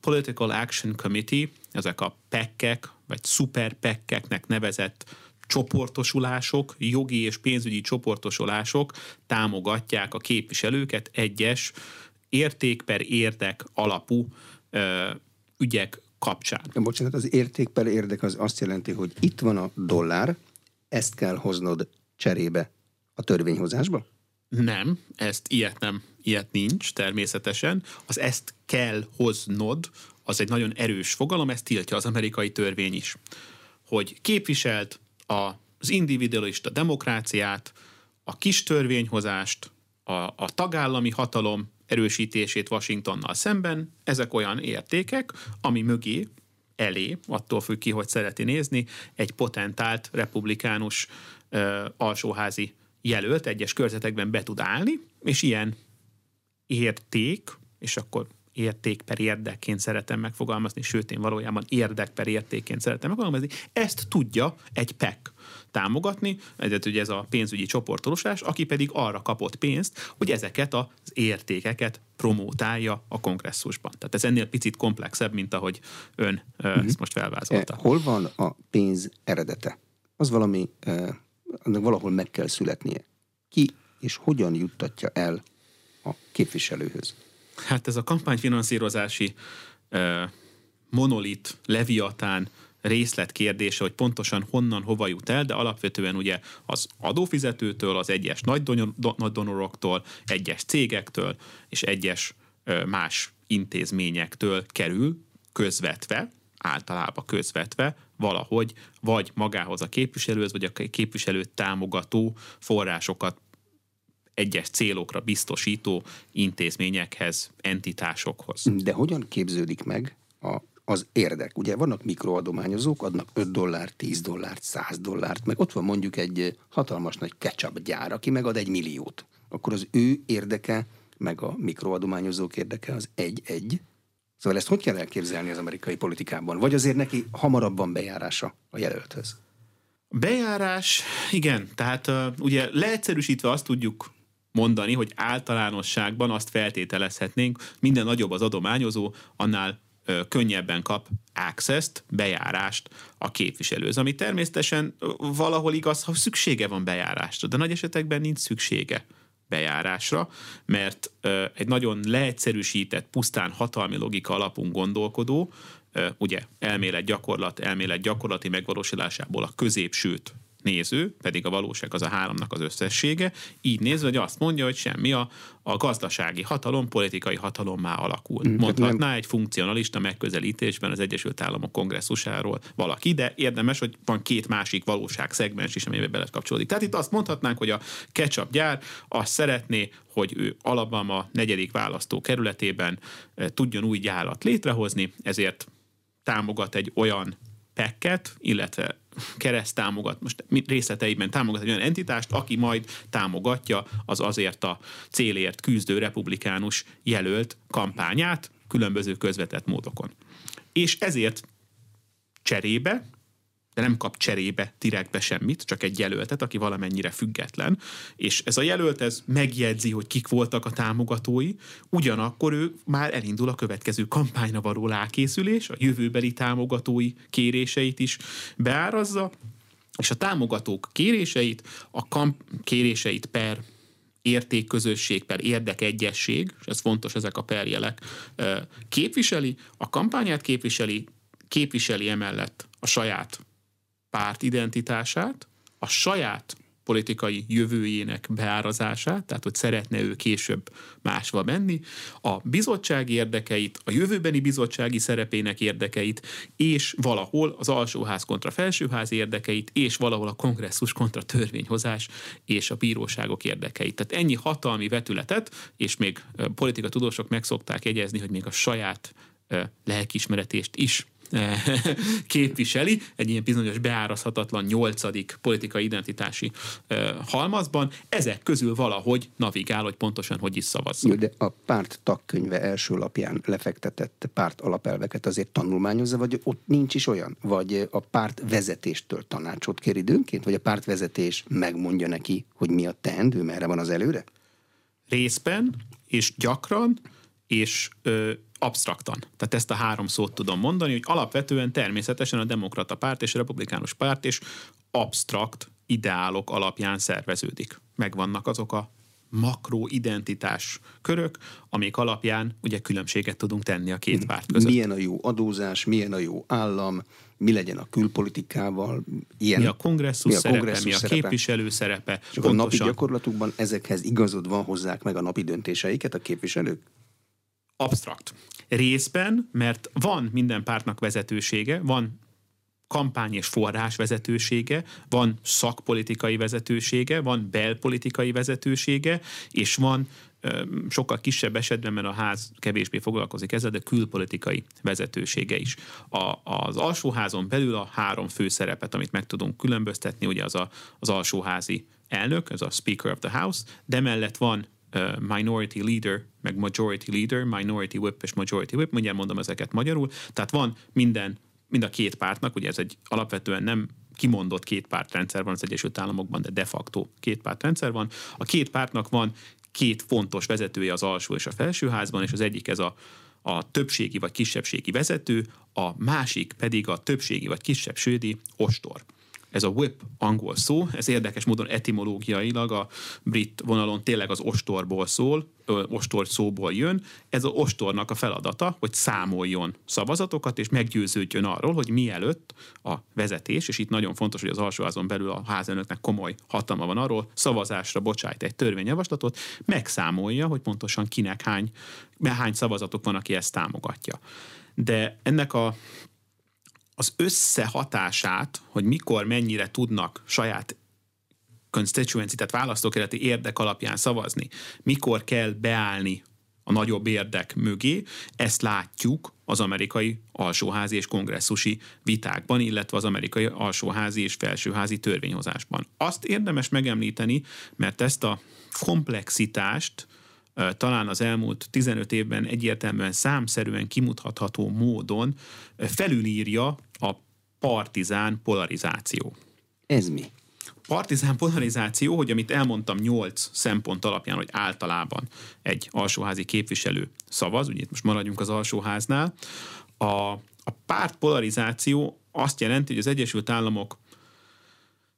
Political Action Committee, ezek a PAC-ek, vagy szuper PAC-eknek nevezett csoportosulások, jogi és pénzügyi csoportosulások támogatják a képviselőket egyes érték per érdek alapú ügyek kapcsán. Bocsánat, az érték per érdek az azt jelenti, hogy itt van a dollár, ezt kell hoznod cserébe a törvényhozásba? Nem, ilyet nincs természetesen. Az ezt kell hoznod, az egy nagyon erős fogalom, ezt tiltja az amerikai törvény is. Hogy képviselt az individualista demokráciát, a kis törvényhozást, a tagállami hatalom erősítését Washingtonnal szemben, ezek olyan értékek, ami mögé, elé, attól függ ki, hogy szereti nézni, egy potentált republikánus alsóházi jelölt egyes körzetekben be tud állni, és ilyen érték, és akkor érték per érdekként szeretem megfogalmazni, sőt, én valójában érdek per értékként szeretem megfogalmazni, ezt tudja egy PAC támogatni, ugye ez a pénzügyi csoportosulás, aki pedig arra kapott pénzt, hogy ezeket az értékeket promótálja a kongresszusban. Tehát ez ennél picit komplexebb, mint ahogy ön ezt most felvázolta. Hol van a pénz eredete? Az valami, annak valahol meg kell születnie. Ki és hogyan juttatja el a képviselőhöz? Hát ez a kampányfinanszírozási monolit, leviatán részletkérdése, hogy pontosan honnan, hova jut el, de alapvetően ugye az adófizetőtől, az egyes nagy donoroktól, egyes cégektől és egyes más intézményektől kerül közvetve, általában közvetve, valahogy vagy magához a képviselőhöz, vagy a képviselőt támogató forrásokat egyes célokra biztosító intézményekhez, entitásokhoz. De hogyan képződik meg az érdek? Ugye vannak mikroadományozók, adnak $5, $10, $100, meg ott van mondjuk egy hatalmas nagy ketchup gyár, aki megad 1 milliót. Akkor az ő érdeke, meg a mikroadományozók érdeke az egy-egy. Szóval ezt hogy kell elképzelni az amerikai politikában? Vagy azért neki hamarabban bejárása a jelölthöz? Bejárás, igen. Tehát ugye leegyszerűsítve azt tudjuk mondani, hogy általánosságban azt feltételezhetnénk, minden nagyobb az adományozó, annál könnyebben kap access-t, bejárást a képviselőhöz, ami természetesen valahol igaz, ha szüksége van bejárásra, de nagy esetekben nincs szüksége bejárásra, mert egy nagyon leegyszerűsített, pusztán hatalmi logika alapon gondolkodó ugye elmélet-gyakorlat, elmélet-gyakorlati megvalósulásából a középsőt néző, pedig a valóság az a háromnak az összessége, így nézve, hogy azt mondja, hogy semmi a gazdasági hatalom, politikai hatalommá alakult. Mondhatná egy funkcionalista megközelítésben az Egyesült Államok kongresszusáról valaki, de érdemes, hogy van két másik valóságszegmens is, amiben belekapcsolódik. Tehát itt azt mondhatnánk, hogy a ketchup gyár azt szeretné, hogy ő Alabama 4. választókerületében tudjon új gyárat létrehozni, ezért támogat egy olyan pekket, illetve kereszttámogat, most részleteiben támogat egy olyan entitást, aki majd támogatja az azért a célért küzdő republikánus jelölt kampányát különböző közvetett módokon. És ezért cserébe, de nem kap cserébe direktbe semmit, csak egy jelöltet, aki valamennyire független, és ez a jelölt ez megjegyzi, hogy kik voltak a támogatói, ugyanakkor ő már elindul a következő kampányra való rákészülés, a jövőbeli támogatói kéréseit is beárazza, és a támogatók kéréseit, a kéréseit per értékközösség, per érdekegyesség, és ez fontos, ezek a perjelek, képviseli, a kampányát képviseli emellett a saját párt identitását, a saját politikai jövőjének beárazását, tehát hogy szeretne ő később máshova menni, a bizottság érdekeit, a jövőbeni bizottsági szerepének érdekeit, és valahol az alsóház kontra felsőház érdekeit, és valahol a kongresszus kontra törvényhozás és a bíróságok érdekeit. Tehát ennyi hatalmi vetületet, és még politikatudósok meg szokták jegyezni, hogy még a saját lelkiismeretést is képviseli, egy ilyen bizonyos beárazhatatlan 8. politikai identitási halmazban, ezek közül valahogy navigál, hogy pontosan hogy is szavazzon. De a párt tagkönyve első lapján lefektetett párt alapelveket azért tanulmányozza, vagy ott nincs is olyan? Vagy a párt vezetéstől tanácsot kér időnként? Vagy a párt vezetés megmondja neki, hogy mi a teendő, merre van az előre? Részben, és gyakran, és absztraktan. Tehát ezt a három szót tudom mondani, hogy alapvetően természetesen a demokrata párt és a republikánus párt és absztrakt ideálok alapján szerveződik. Megvannak azok a makroidentitás körök, amik alapján ugye különbséget tudunk tenni a két párt között. Milyen a jó adózás, milyen a jó állam, mi legyen a külpolitikával, ilyen, mi a kongresszus szerepe, mi a képviselő szerepe. És a napi gyakorlatukban ezekhez igazodva hozzák meg a napi döntéseiket a képviselők? Absztrakt. Részben, mert van minden pártnak vezetősége, van kampány és forrás vezetősége, van szakpolitikai vezetősége, van belpolitikai vezetősége, és van sokkal kisebb esetben, mert a ház kevésbé foglalkozik ezzel, de külpolitikai vezetősége is. Az alsóházon belül a három fő szerepet, amit meg tudunk különböztetni, ugye az alsóházi elnök, ez a Speaker of the House, de mellett van minority leader, meg majority leader, minority whip és majority whip, mindjárt mondom ezeket magyarul, tehát van mind a két pártnak, ugye ez egy alapvetően nem kimondott kétpártrendszer van az Egyesült Államokban, de de facto kétpártrendszer van. A két pártnak van két fontos vezetője az alsó és a felsőházban, és az egyik ez a többségi vagy kisebbségi vezető, a másik pedig a többségi vagy kisebbségi ostor. Ez a whip angol szó, ez érdekes módon etimológiailag a brit vonalon tényleg az ostorból szól, ostor szóból jön. Ez az ostornak a feladata, hogy számoljon szavazatokat, és meggyőződjön arról, hogy mielőtt a vezetés, és itt nagyon fontos, hogy az alsóházon belül a házelnöknek komoly hatalma van arról, szavazásra bocsájt egy törvényjavaslatot, megszámolja, hogy pontosan kinek hány szavazatok van, aki ezt támogatja. De ennek az összehatását, hogy mikor mennyire tudnak saját constituency, tehát választókerületi érdek alapján szavazni, mikor kell beállni a nagyobb érdek mögé, ezt látjuk az amerikai alsóházi és kongresszusi vitákban, illetve az amerikai alsóházi és felsőházi törvényhozásban. Azt érdemes megemlíteni, mert ezt a komplexitást talán az elmúlt 15 évben egyértelműen számszerűen kimutatható módon felülírja a partizán polarizáció. Ez mi? Partizán polarizáció, hogy amit elmondtam 8 szempont alapján, hogy általában egy alsóházi képviselő szavaz, ugye itt most maradjunk az alsóháznál, a párt polarizáció azt jelenti, hogy az Egyesült Államok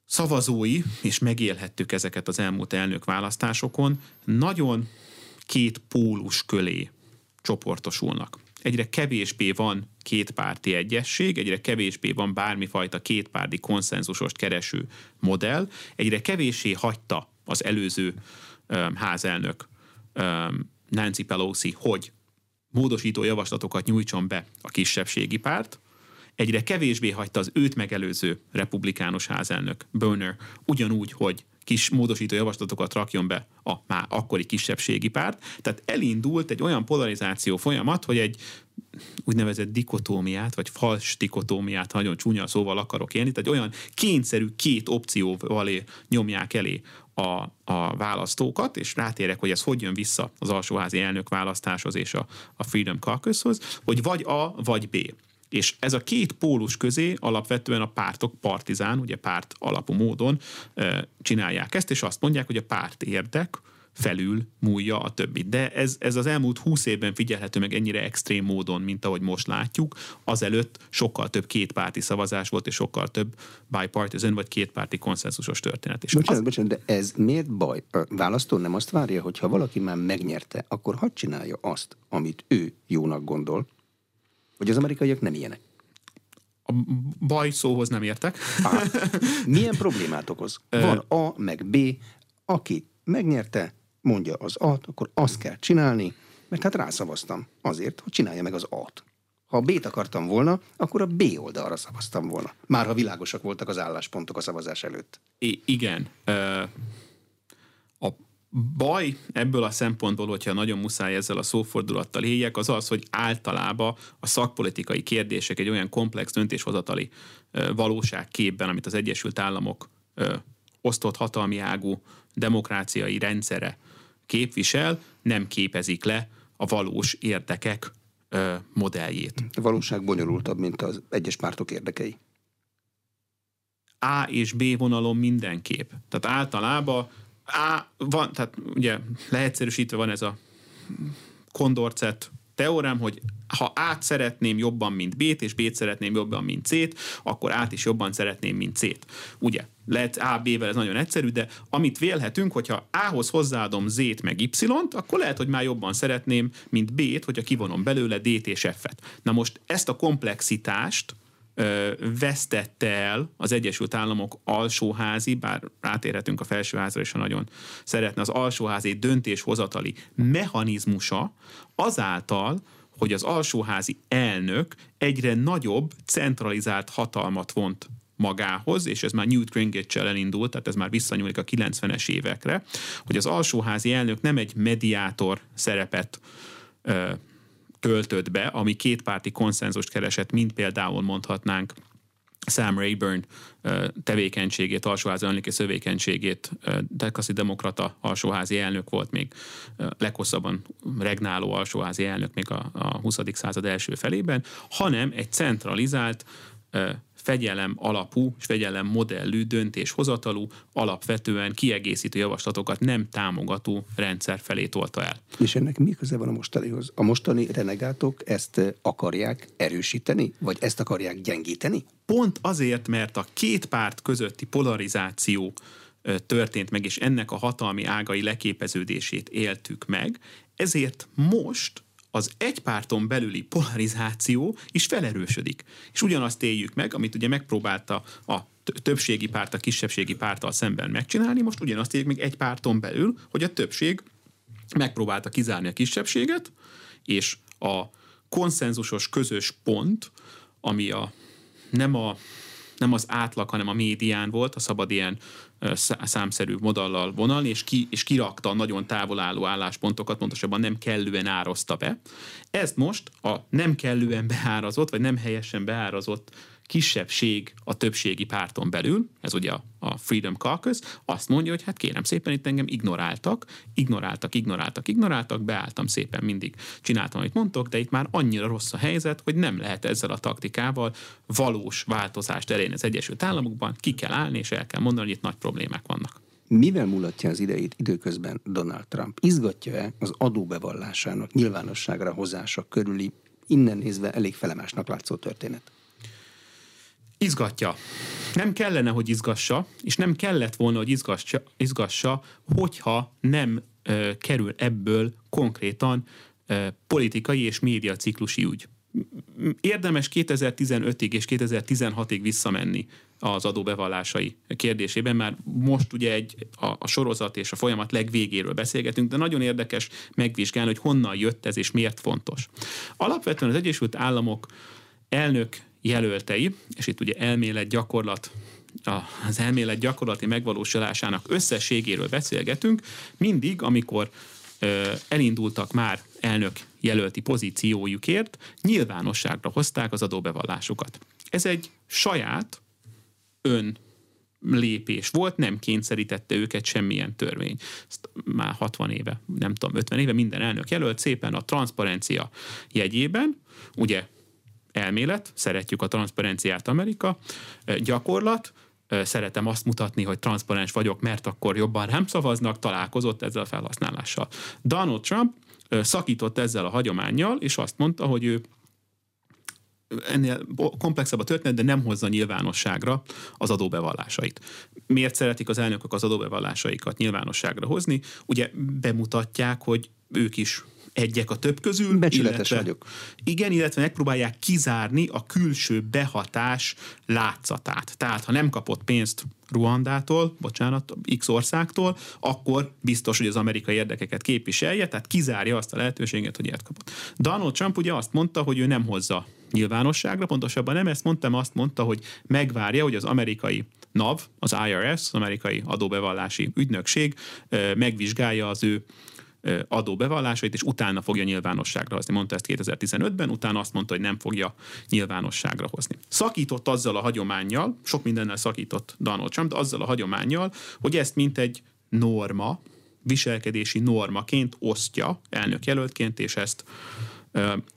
szavazói, és megélhettük ezeket az elmúlt elnökválasztásokon, nagyon két pólus köré csoportosulnak. egyre kevésbé van kétpárti egyesség, egyre kevésbé van bármifajta kétpárti konszenzusot kereső modell, egyre kevéssé hagyta az előző házelnök Nancy Pelosi, hogy módosító javaslatokat nyújtson be a kisebbségi párt, egyre kevésbé hagyta az őt megelőző republikánus házelnök Boehner ugyanúgy, hogy kis módosító javaslatokat rakjon be a már akkori kisebbségi párt. Tehát elindult egy olyan polarizáció folyamat, hogy egy úgynevezett dikotómiát, vagy fals dikotómiát, nagyon csúnya szóval akarok élni, tehát olyan kényszerű két opcióval nyomják elé a választókat, és rátérek, hogy ez hogy jön vissza az alsóházi elnök választáshoz és a Freedom Caucushoz, hogy vagy A, vagy B. És ez a két pólus közé alapvetően a pártok partizán, ugye párt alapú módon csinálják ezt, és azt mondják, hogy a párt érdek felül múlja a többit. De ez az elmúlt 20 évben figyelhető meg ennyire extrém módon, mint ahogy most látjuk. Azelőtt sokkal több kétpárti szavazás volt, és sokkal több bipartisan vagy kétpárti konszenzusos történet. És bocsánat, de ez miért baj? A választó nem azt várja, hogyha valaki már megnyerte, akkor hadd csinálja azt, amit ő jónak gondol, hogy az amerikaiak nem ilyenek. A baj szóhoz nem értek. Milyen problémát okoz? Van A, meg B. Aki megnyerte, mondja az A-t, akkor azt kell csinálni, mert hát rászavaztam azért, hogy csinálja meg az A-t. Ha a B-t akartam volna, akkor a B oldalra szavaztam volna. Már ha világosak voltak az álláspontok a szavazás előtt. Igen. A baj ebből a szempontból, hogyha nagyon muszáj ezzel a szófordulattal éljek, az az, hogy általában a szakpolitikai kérdések egy olyan komplex döntéshozatali valóságképben, amit az Egyesült Államok osztott hatalmi ágú demokráciai rendszere képvisel, nem képezik le a valós érdekek modelljét. A valóság bonyolultabb, mint az egyes pártok érdekei. A és B vonalon mindenképp. Tehát általában van, tehát ugye leegyszerűsítve van ez a Condorcet teórám, hogy ha A-t szeretném jobban, mint B-t, és B-t szeretném jobban, mint C-t, akkor A-t is jobban szeretném, mint C-t. Ugye, lehet A, B-vel ez nagyon egyszerű, de amit vélhetünk, hogyha A-hoz hozzáadom Z-t meg Y-t, akkor lehet, hogy már jobban szeretném, mint B-t, hogyha kivonom belőle D-t és F-et. Na most ezt a komplexitást vesztette el az Egyesült Államok alsóházi, bár rátérhetünk a felsőházra is, ha nagyon szeretne, az alsóházi döntéshozatali mechanizmusa azáltal, hogy az alsóházi elnök egyre nagyobb centralizált hatalmat vont magához, és ez már Newt Gingrich-sel elindult, tehát ez már visszanyúlik a 90-es évekre, hogy az alsóházi elnök nem egy mediátor szerepet töltött be, ami kétpárti konszenzust keresett, mint például mondhatnánk Sam Rayburn tevékenységét, alsóházi elnöki szövékenységét, texasi demokrata alsóházi elnök volt még, leghosszabban regnáló alsóházi elnök még a 20. század első felében, hanem egy centralizált, fegyelem alapú és fegyelem modellű, döntéshozatalú, alapvetően kiegészítő javaslatokat nem támogató rendszer felé tolta el. És ennek mi köze van a mostanihoz? A mostani renegátok ezt akarják erősíteni, vagy ezt akarják gyengíteni? Pont azért, mert a két párt közötti polarizáció történt meg, és ennek a hatalmi ágai leképeződését éltük meg, ezért most az egypárton belüli polarizáció is felerősödik. És ugyanazt éljük meg, amit ugye megpróbálta a többségi párt a kisebbségi párttal szemben megcsinálni, most ugyanazt éljük meg egy párton belül, hogy a többség megpróbálta kizárni a kisebbséget, és a konszenzusos közös pont, ami nem az átlag, hanem a médián volt, a szabad ilyen számszerű modallal vonalni, és kirakta a nagyon távol álló álláspontokat, pontosabban nem kellően árazta be. Ezt most a nem kellően beárazott, vagy nem helyesen beárazott kisebbség a többségi párton belül, ez ugye a Freedom Caucus, azt mondja, hogy hát kérem szépen, itt engem ignoráltak, beálltam szépen mindig, csináltam, amit mondtok, de itt már annyira rossz a helyzet, hogy nem lehet ezzel a taktikával valós változást elérni az Egyesült Államokban, ki kell állni, és el kell mondani, hogy itt nagy problémák vannak. Mivel mulatja az idejét időközben Donald Trump? Izgatja-e az adóbevallásának nyilvánosságra hozása körüli, innen nézve elég felemásnak látszó történet? Izgatja. Nem kellene, hogy izgassa, és nem kellett volna, hogy izgassa, hogyha nem kerül ebből konkrétan politikai és média ciklusi ügy. Érdemes 2015-ig és 2016-ig visszamenni az adóbevallásai kérdésében, már most ugye a sorozat és a folyamat legvégéről beszélgetünk, de nagyon érdekes megvizsgálni, hogy honnan jött ez és miért fontos. Alapvetően az Egyesült Államok elnök jelöltei, és itt ugye az elmélet gyakorlati megvalósulásának összességéről beszélgetünk, mindig, amikor elindultak már elnök jelölti pozíciójukért, nyilvánosságra hozták az adóbevallásukat. Ez egy saját önlépés volt, nem kényszerítette őket semmilyen törvény. Ezt már 60 éve, nem tudom, 50 éve minden elnök jelölt szépen a transzparencia jegyében, ugye elmélet, szeretjük a transzparenciát Amerika, gyakorlat, szeretem azt mutatni, hogy transzparens vagyok, mert akkor jobban rám szavaznak, találkozott ezzel a felhasználással. Donald Trump szakított ezzel a hagyománnyal, és azt mondta, hogy ő ennél komplexebb a történet, de nem hozza nyilvánosságra az adóbevallásait. Miért szeretik az elnökök az adóbevallásaikat nyilvánosságra hozni? Ugye bemutatják, hogy ők is egyek a több közül. Becsületes vagyok. Igen, illetve megpróbálják kizárni a külső behatás látszatát. Tehát, ha nem kapott pénzt Ruandától, bocsánat, X országtól, akkor biztos, hogy az amerikai érdekeket képviselje, tehát kizárja azt a lehetőséget, hogy ilyet kapott. Donald Trump ugye azt mondta, hogy ő nem hozza nyilvánosságra, pontosabban nem ezt mondtam, azt mondta, hogy megvárja, hogy az amerikai NAV, az IRS, az amerikai adóbevallási ügynökség megvizsgálja az ő adóbevallásait, és utána fogja nyilvánosságra hozni. Mondta ezt 2015-ben, utána azt mondta, hogy nem fogja nyilvánosságra hozni. Szakított azzal a hagyománnyal, sok mindennel szakított Donald Trump, de azzal a hagyománnyal, hogy ezt mint egy norma, viselkedési normaként osztja elnökjelöltként, és ezt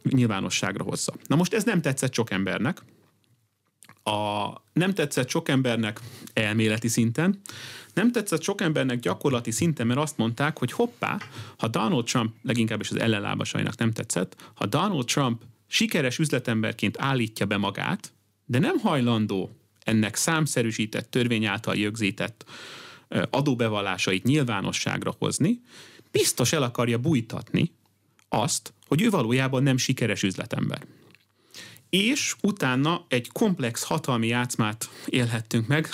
nyilvánosságra hozza. Na most ez nem tetszett sok embernek. Nem tetszett sok embernek elméleti szinten, nem tetszett sok embernek gyakorlati szinten, mert azt mondták, hogy hoppá, ha Donald Trump, leginkább is az ellenlábasainak nem tetszett, ha Donald Trump sikeres üzletemberként állítja be magát, de nem hajlandó ennek számszerűsített, törvény által rögzített adóbevallásait nyilvánosságra hozni, biztos el akarja bújtatni azt, hogy ő valójában nem sikeres üzletember. És utána egy komplex hatalmi játszmát élhettünk meg,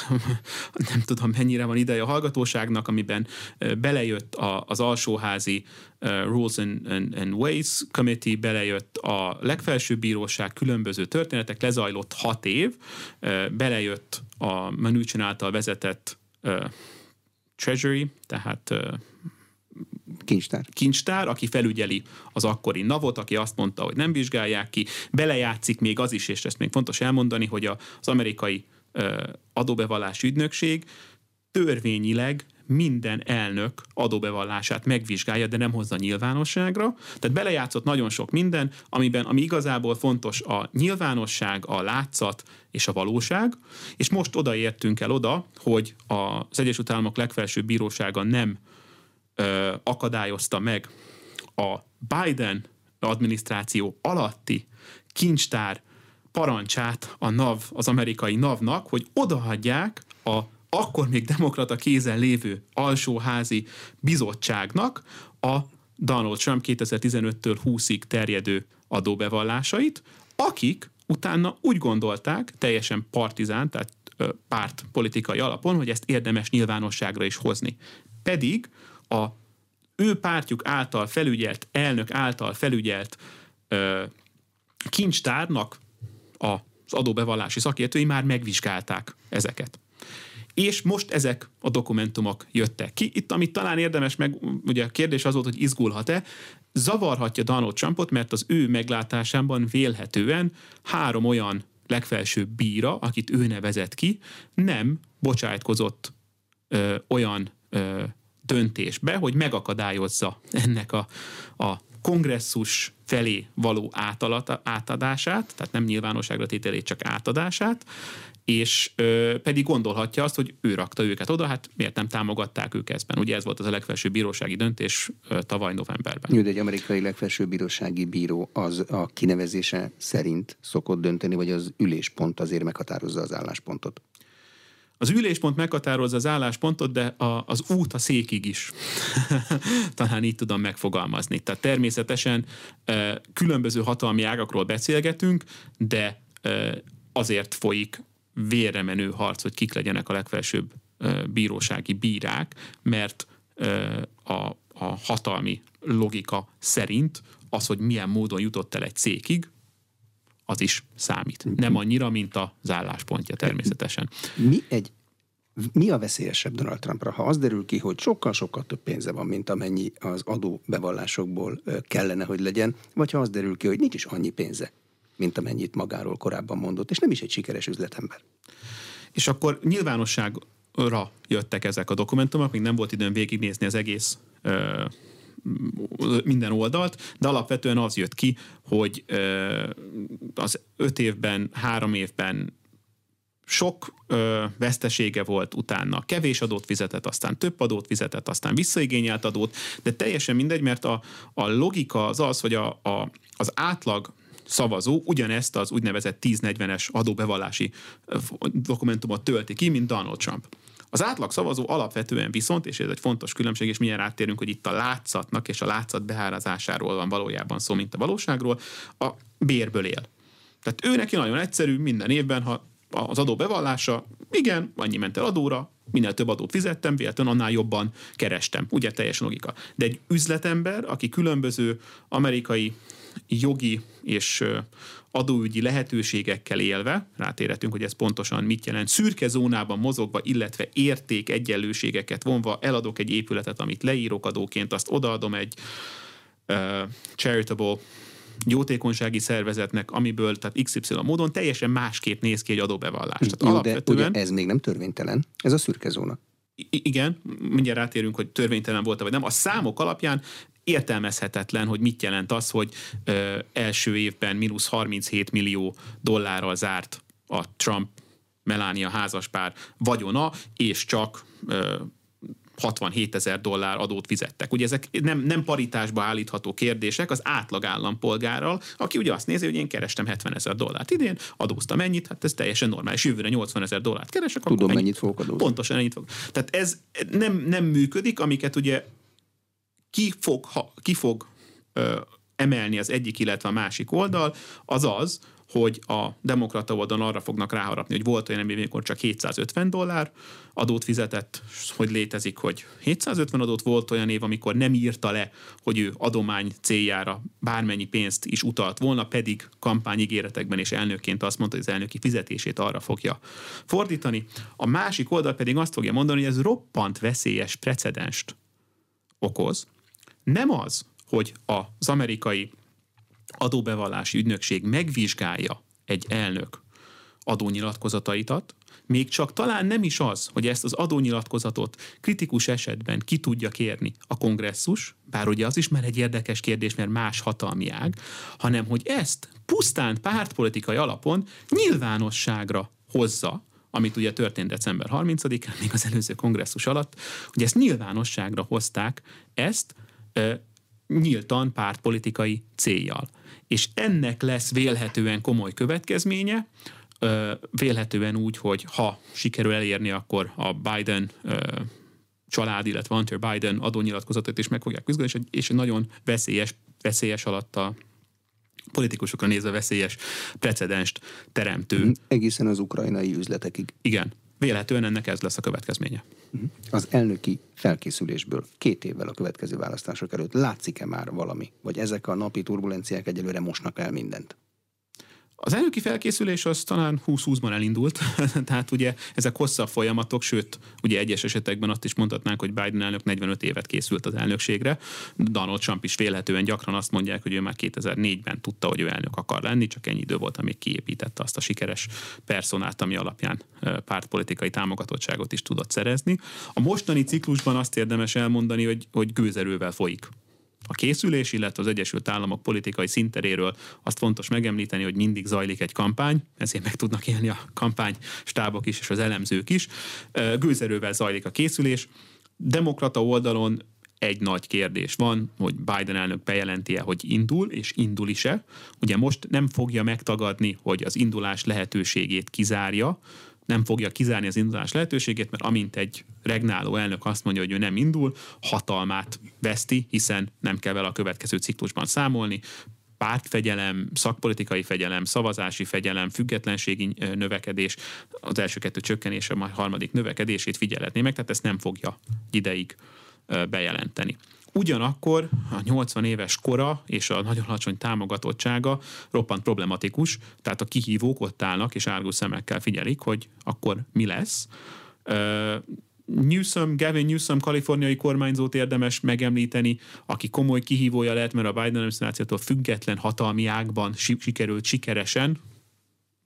nem tudom mennyire van ideje a hallgatóságnak, amiben belejött az alsóházi Rules and Ways Committee, belejött a legfelsőbb bíróság, különböző történetek, lezajlott 6 év, belejött a Mnuchin által vezetett Treasury, tehát Kincstár, aki felügyeli az akkori NAV-ot, aki azt mondta, hogy nem vizsgálják ki, belejátszik még az is, és ezt még fontos elmondani, hogy az amerikai adóbevallási ügynökség törvényileg minden elnök adóbevallását megvizsgálja, de nem hozza nyilvánosságra. Tehát belejátszott nagyon sok minden, ami igazából fontos a nyilvánosság, a látszat és a valóság, és most odaértünk, hogy az Egyesült Államok legfelsőbb bírósága nem akadályozta meg a Biden adminisztráció alatti kincstár parancsát a NAV, az amerikai NAV-nak, hogy odaadják a akkor még demokrata kézen lévő alsóházi bizottságnak a Donald Trump 2015-től 20-ig terjedő adóbevallásait, akik utána úgy gondolták, teljesen partizán, tehát pártpolitikai alapon, hogy ezt érdemes nyilvánosságra is hozni. Pedig a ő pártjuk által felügyelt, elnök által felügyelt kincstárnak az adóbevallási szakértői már megvizsgálták ezeket. És most ezek a dokumentumok jöttek ki. Itt, amit talán érdemes meg, ugye a kérdés az volt, hogy izgulhat-e, zavarhatja Donald Trumpot, mert az ő meglátásában vélhetően 3 olyan legfelsőbb bíra, akit ő nevezett ki, nem bocsájtkozott olyan döntésbe, hogy megakadályozza ennek a kongresszus felé való átadását, tehát nem nyilvánosságra tételét, csak átadását, és pedig gondolhatja azt, hogy ő rakta őket oda, hát miért nem támogatták ők ezben? Ugye ez volt az a legfelsőbb bírósági döntés tavaly novemberben. Jó, de egy amerikai legfelsőbb bírósági bíró az a kinevezése szerint szokott dönteni, vagy az üléspont azért meghatározza az álláspontot? Az üléspont meghatározza az álláspontot, de az út a székig is. Talán így tudom megfogalmazni. Tehát természetesen különböző hatalmi ágakról beszélgetünk, de azért folyik vérre menő harc, hogy kik legyenek a legfelsőbb bírósági bírák, mert a hatalmi logika szerint az, hogy milyen módon jutott el egy cégig, az is számít. Nem annyira, mint az álláspontja természetesen. Mi a veszélyesebb Donald Trumpra, ha az derül ki, hogy sokkal-sokkal több pénze van, mint amennyi az adóbevallásokból kellene, hogy legyen, vagy ha az derül ki, hogy nincs is annyi pénze, mint amennyit magáról korábban mondott, és nem is egy sikeres üzletember. És akkor nyilvánosságra jöttek ezek a dokumentumok, még nem volt időm végignézni az egész minden oldalt, de alapvetően az jött ki, hogy az 5 évben, 3 évben sok vesztesége volt, utána kevés adót fizetett, aztán több adót fizetett, aztán visszaigényelt adót, de teljesen mindegy, mert a logika az az, hogy az átlag szavazó ugyanezt az úgynevezett 1040-es adóbevallási dokumentumot tölti ki, mint Donald Trump. Az átlag szavazó alapvetően viszont, és ez egy fontos különbség, és mindjárt áttérünk, hogy itt a látszatnak és a látszat behárazásáról van valójában szó, mint a valóságról, a bérből él. Tehát ő neki nagyon egyszerű, minden évben, ha az adó bevallása, igen, annyi ment el adóra, minél több adót fizettem, véletlenül annál jobban kerestem. Ugye teljes logika. De egy üzletember, aki különböző amerikai jogi és adóügyi lehetőségekkel élve, rátérhetünk, hogy ez pontosan mit jelent, szürke zónában mozogva, illetve érték egyenlőségeket vonva, eladok egy épületet, amit leírok adóként, azt odaadom egy charitable jótékonysági szervezetnek, amiből, tehát XY módon teljesen másképp néz ki egy adóbevallás. Tehát alapvetően, de ez még nem törvénytelen, ez a szürke zóna. Igen, mindjárt rátérünk, hogy törvénytelen volt-e vagy nem. A számok alapján értelmezhetetlen, hogy mit jelent az, hogy első évben mínusz 37 millió dollárral zárt a Trump-Melania házaspár vagyona, és csak 67 000 dollár adót fizettek. Ugye ezek nem paritásba állítható kérdések az átlag állampolgárral, aki ugye azt nézi, hogy én kerestem 70 000 dollárt idén, adóztam ennyit, hát ez teljesen normális. Jövőre 80 000 dollárt keresek, akkor tudom, mennyit fogok adózni. Pontosan ennyit fogok. Tehát ez nem működik, amiket ugye ki fog emelni az egyik, illetve a másik oldal, az az, hogy a demokrata oldalon arra fognak ráharapni, hogy volt olyan, amikor csak 750 dollár adót fizetett, hogy létezik, hogy 750 adót, volt olyan év, amikor nem írta le, hogy ő adomány céljára bármennyi pénzt is utalt volna, pedig kampányígéretekben és elnökként azt mondta, hogy az elnöki fizetését arra fogja fordítani. A másik oldal pedig azt fogja mondani, hogy ez roppant veszélyes precedenst okoz. Nem az, hogy az amerikai adóbevallási ügynökség megvizsgálja egy elnök adónyilatkozatait, még csak talán nem is az, hogy ezt az adónyilatkozatot kritikus esetben ki tudja kérni a kongresszus, bár ugye az is már egy érdekes kérdés, mert más hatalmi ág, hanem hogy ezt pusztán pártpolitikai alapon nyilvánosságra hozza, amit ugye történt december 30-án, még az előző kongresszus alatt, hogy ezt nyilvánosságra hozták, ezt nyíltan pártpolitikai céljal. És ennek lesz vélhetően komoly következménye, vélhetően úgy, hogy ha sikerül elérni, akkor a Biden család, illetve Hunter Biden adónyilatkozatot is meg fogják küzdeni, és egy nagyon veszélyes alatt a politikusokra nézve veszélyes precedenst teremtő. Egészen az ukrajnai üzletekig. Igen. Véletlenül ennek ez lesz a következménye. Az elnöki felkészülésből 2 évvel a következő választások előtt látszik-e már valami? Vagy ezek a napi turbulenciák egyelőre mosnak el mindent? Az elnöki felkészülés az talán 2020-ban elindult, tehát ugye ezek hosszabb folyamatok, sőt, ugye egyes esetekben azt is mondhatnánk, hogy Biden elnök 45 évet készült az elnökségre, Donald Trump is vélhetően gyakran azt mondják, hogy ő már 2004-ben tudta, hogy ő elnök akar lenni, csak ennyi idő volt, amíg kiépítette azt a sikeres personát, ami alapján pártpolitikai támogatottságot is tudott szerezni. A mostani ciklusban azt érdemes elmondani, hogy gőzerővel folyik a készülés, illetve az Egyesült Államok politikai szinteréről azt fontos megemlíteni, hogy mindig zajlik egy kampány, ezért meg tudnak élni a kampánystábok is, és az elemzők is. Gőzerővel zajlik a készülés. Demokrata oldalon egy nagy kérdés van, hogy Biden elnök bejelenti-e, hogy indul, és indul is-e. Ugye most nem fogja megtagadni, hogy az indulás lehetőségét kizárja, nem fogja kizárni az indulás lehetőségét, mert amint egy regnáló elnök azt mondja, hogy ő nem indul, hatalmát veszti, hiszen nem kell vele a következő ciklusban számolni. Pártfegyelem, szakpolitikai fegyelem, szavazási fegyelem, függetlenségi növekedés, az első kettő csökkenése, majd harmadik növekedését figyeletné meg, tehát ezt nem fogja ideig bejelenteni. Ugyanakkor a 80 éves kora és a nagyon alacsony támogatottsága roppant problematikus, tehát a kihívók ott állnak és árgus szemekkel figyelik, hogy akkor mi lesz. Gavin Newsom kaliforniai kormányzót érdemes megemlíteni, aki komoly kihívója lehet, mert a Biden adminisztrációtól független hatalmi ágban sikerült sikeresen,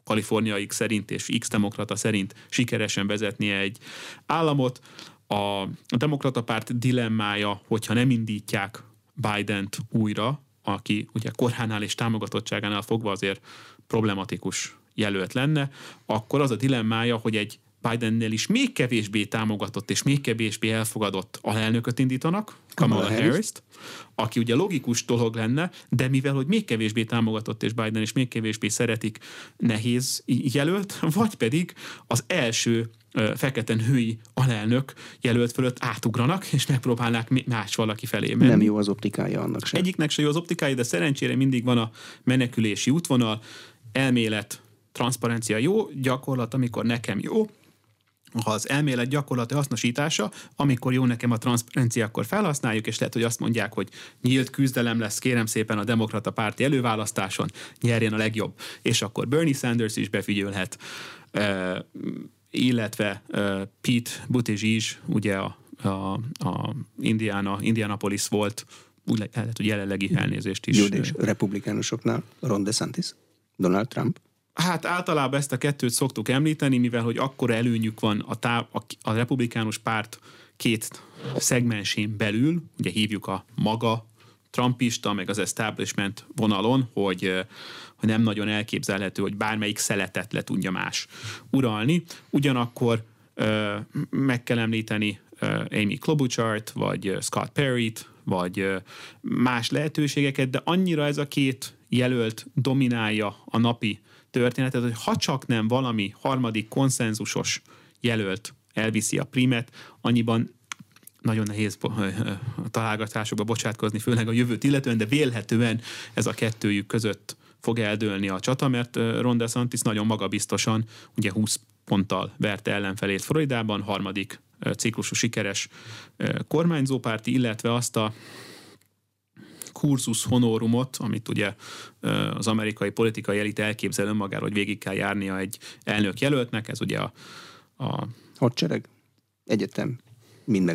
kaliforniaik szerint és X-demokrata szerint sikeresen vezetnie egy államot. A demokrata párt dilemmája, hogyha nem indítják Bident újra, aki ugye koránál és támogatottságánál fogva azért problematikus jelölt lenne, akkor az a dilemmája, hogy egy Bidennel is még kevésbé támogatott és még kevésbé elfogadott alelnököt indítanak, Kamala Harris-t, aki ugye logikus dolog lenne, de mivel, hogy még kevésbé támogatott és Biden is még kevésbé szeretik, nehéz jelölt, vagy pedig az első fekete női alelnök jelölt fölött átugranak, és megpróbálnák más valaki felé menni. Nem jó az optikája annak sem. Egyiknek se jó az optikája, de szerencsére mindig van a menekülési útvonal, elmélet, transzparencia jó, gyakorlat, amikor nekem jó. Ha az elmélet gyakorlati hasznosítása, amikor jó nekem a transzparencia, akkor felhasználjuk, és lehet, hogy azt mondják, hogy nyílt küzdelem lesz, kérem szépen a demokrata párti előválasztáson, nyerjen a legjobb. És akkor Bernie Sanders is befigyelhet, illetve Pete Buttigieg, ugye a Indianapolis volt, úgy lehet, hogy jelenlegi elnézést is. Jó, és republikánusoknál Ron DeSantis, Donald Trump. Hát általában ezt a kettőt szoktuk említeni, mivel hogy akkora előnyük van a republikánus párt két szegmensén belül, ugye hívjuk a maga trumpista, meg az establishment vonalon, hogy nem nagyon elképzelhető, hogy bármelyik szeletet le tudja más uralni. Ugyanakkor meg kell említeni Amy Klobuchart, vagy Scott Perryt, vagy más lehetőségeket, de annyira ez a két jelölt dominálja a napi történetet, hogy ha csak nem valami harmadik konszenzusos jelölt elviszi a primet, annyiban nagyon nehéz a találgatásokba bocsátkozni, főleg a jövőt illetően, de vélhetően ez a kettőjük között fog eldőlni a csata, mert Ron DeSantis nagyon magabiztosan, ugye 20 ponttal verte ellenfelét Floridában, harmadik ciklusú sikeres kormányzópárti, illetve azt a cursus honorumot, amit ugye az amerikai politikai elit elképzel önmagára, hogy végig kell járnia egy elnök jelöltnek, ez ugye a hadsereg, egyetem, mind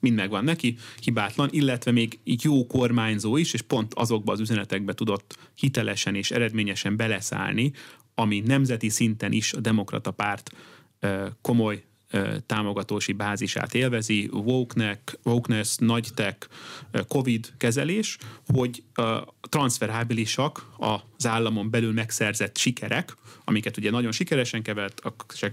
megvan neki, hibátlan, illetve még jó kormányzó is, és pont azokba az üzenetekbe tudott hitelesen és eredményesen beleszállni, ami nemzeti szinten is a demokrata párt komoly támogatósi bázisát élvezi, wokeness, nagy tech, covid kezelés, hogy transferábilisak az államon belül megszerzett sikerek, amiket ugye nagyon sikeresen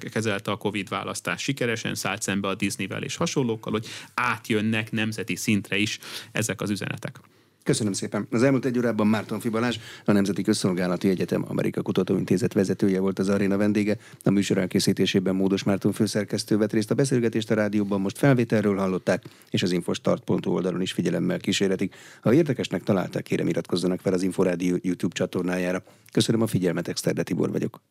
kezelte a covid választás, sikeresen szállt szembe a Disneyvel és hasonlókkal, hogy átjönnek nemzeti szintre is ezek az üzenetek. Köszönöm szépen. Az elmúlt egy órában Mártonfi Balázs, a Nemzeti Közszolgálati Egyetem Amerika Kutatóintézet vezetője volt az aréna vendége. A műsor elkészítésében Módos Márton főszerkesztő vett részt, a beszélgetést a rádióban most felvételről hallották, és az infostart.hu oldalon is figyelemmel kísérletik. Ha érdekesnek találták, kérem iratkozzanak fel az Inforádió YouTube csatornájára. Köszönöm a figyelmet, Exterde Tibor vagyok.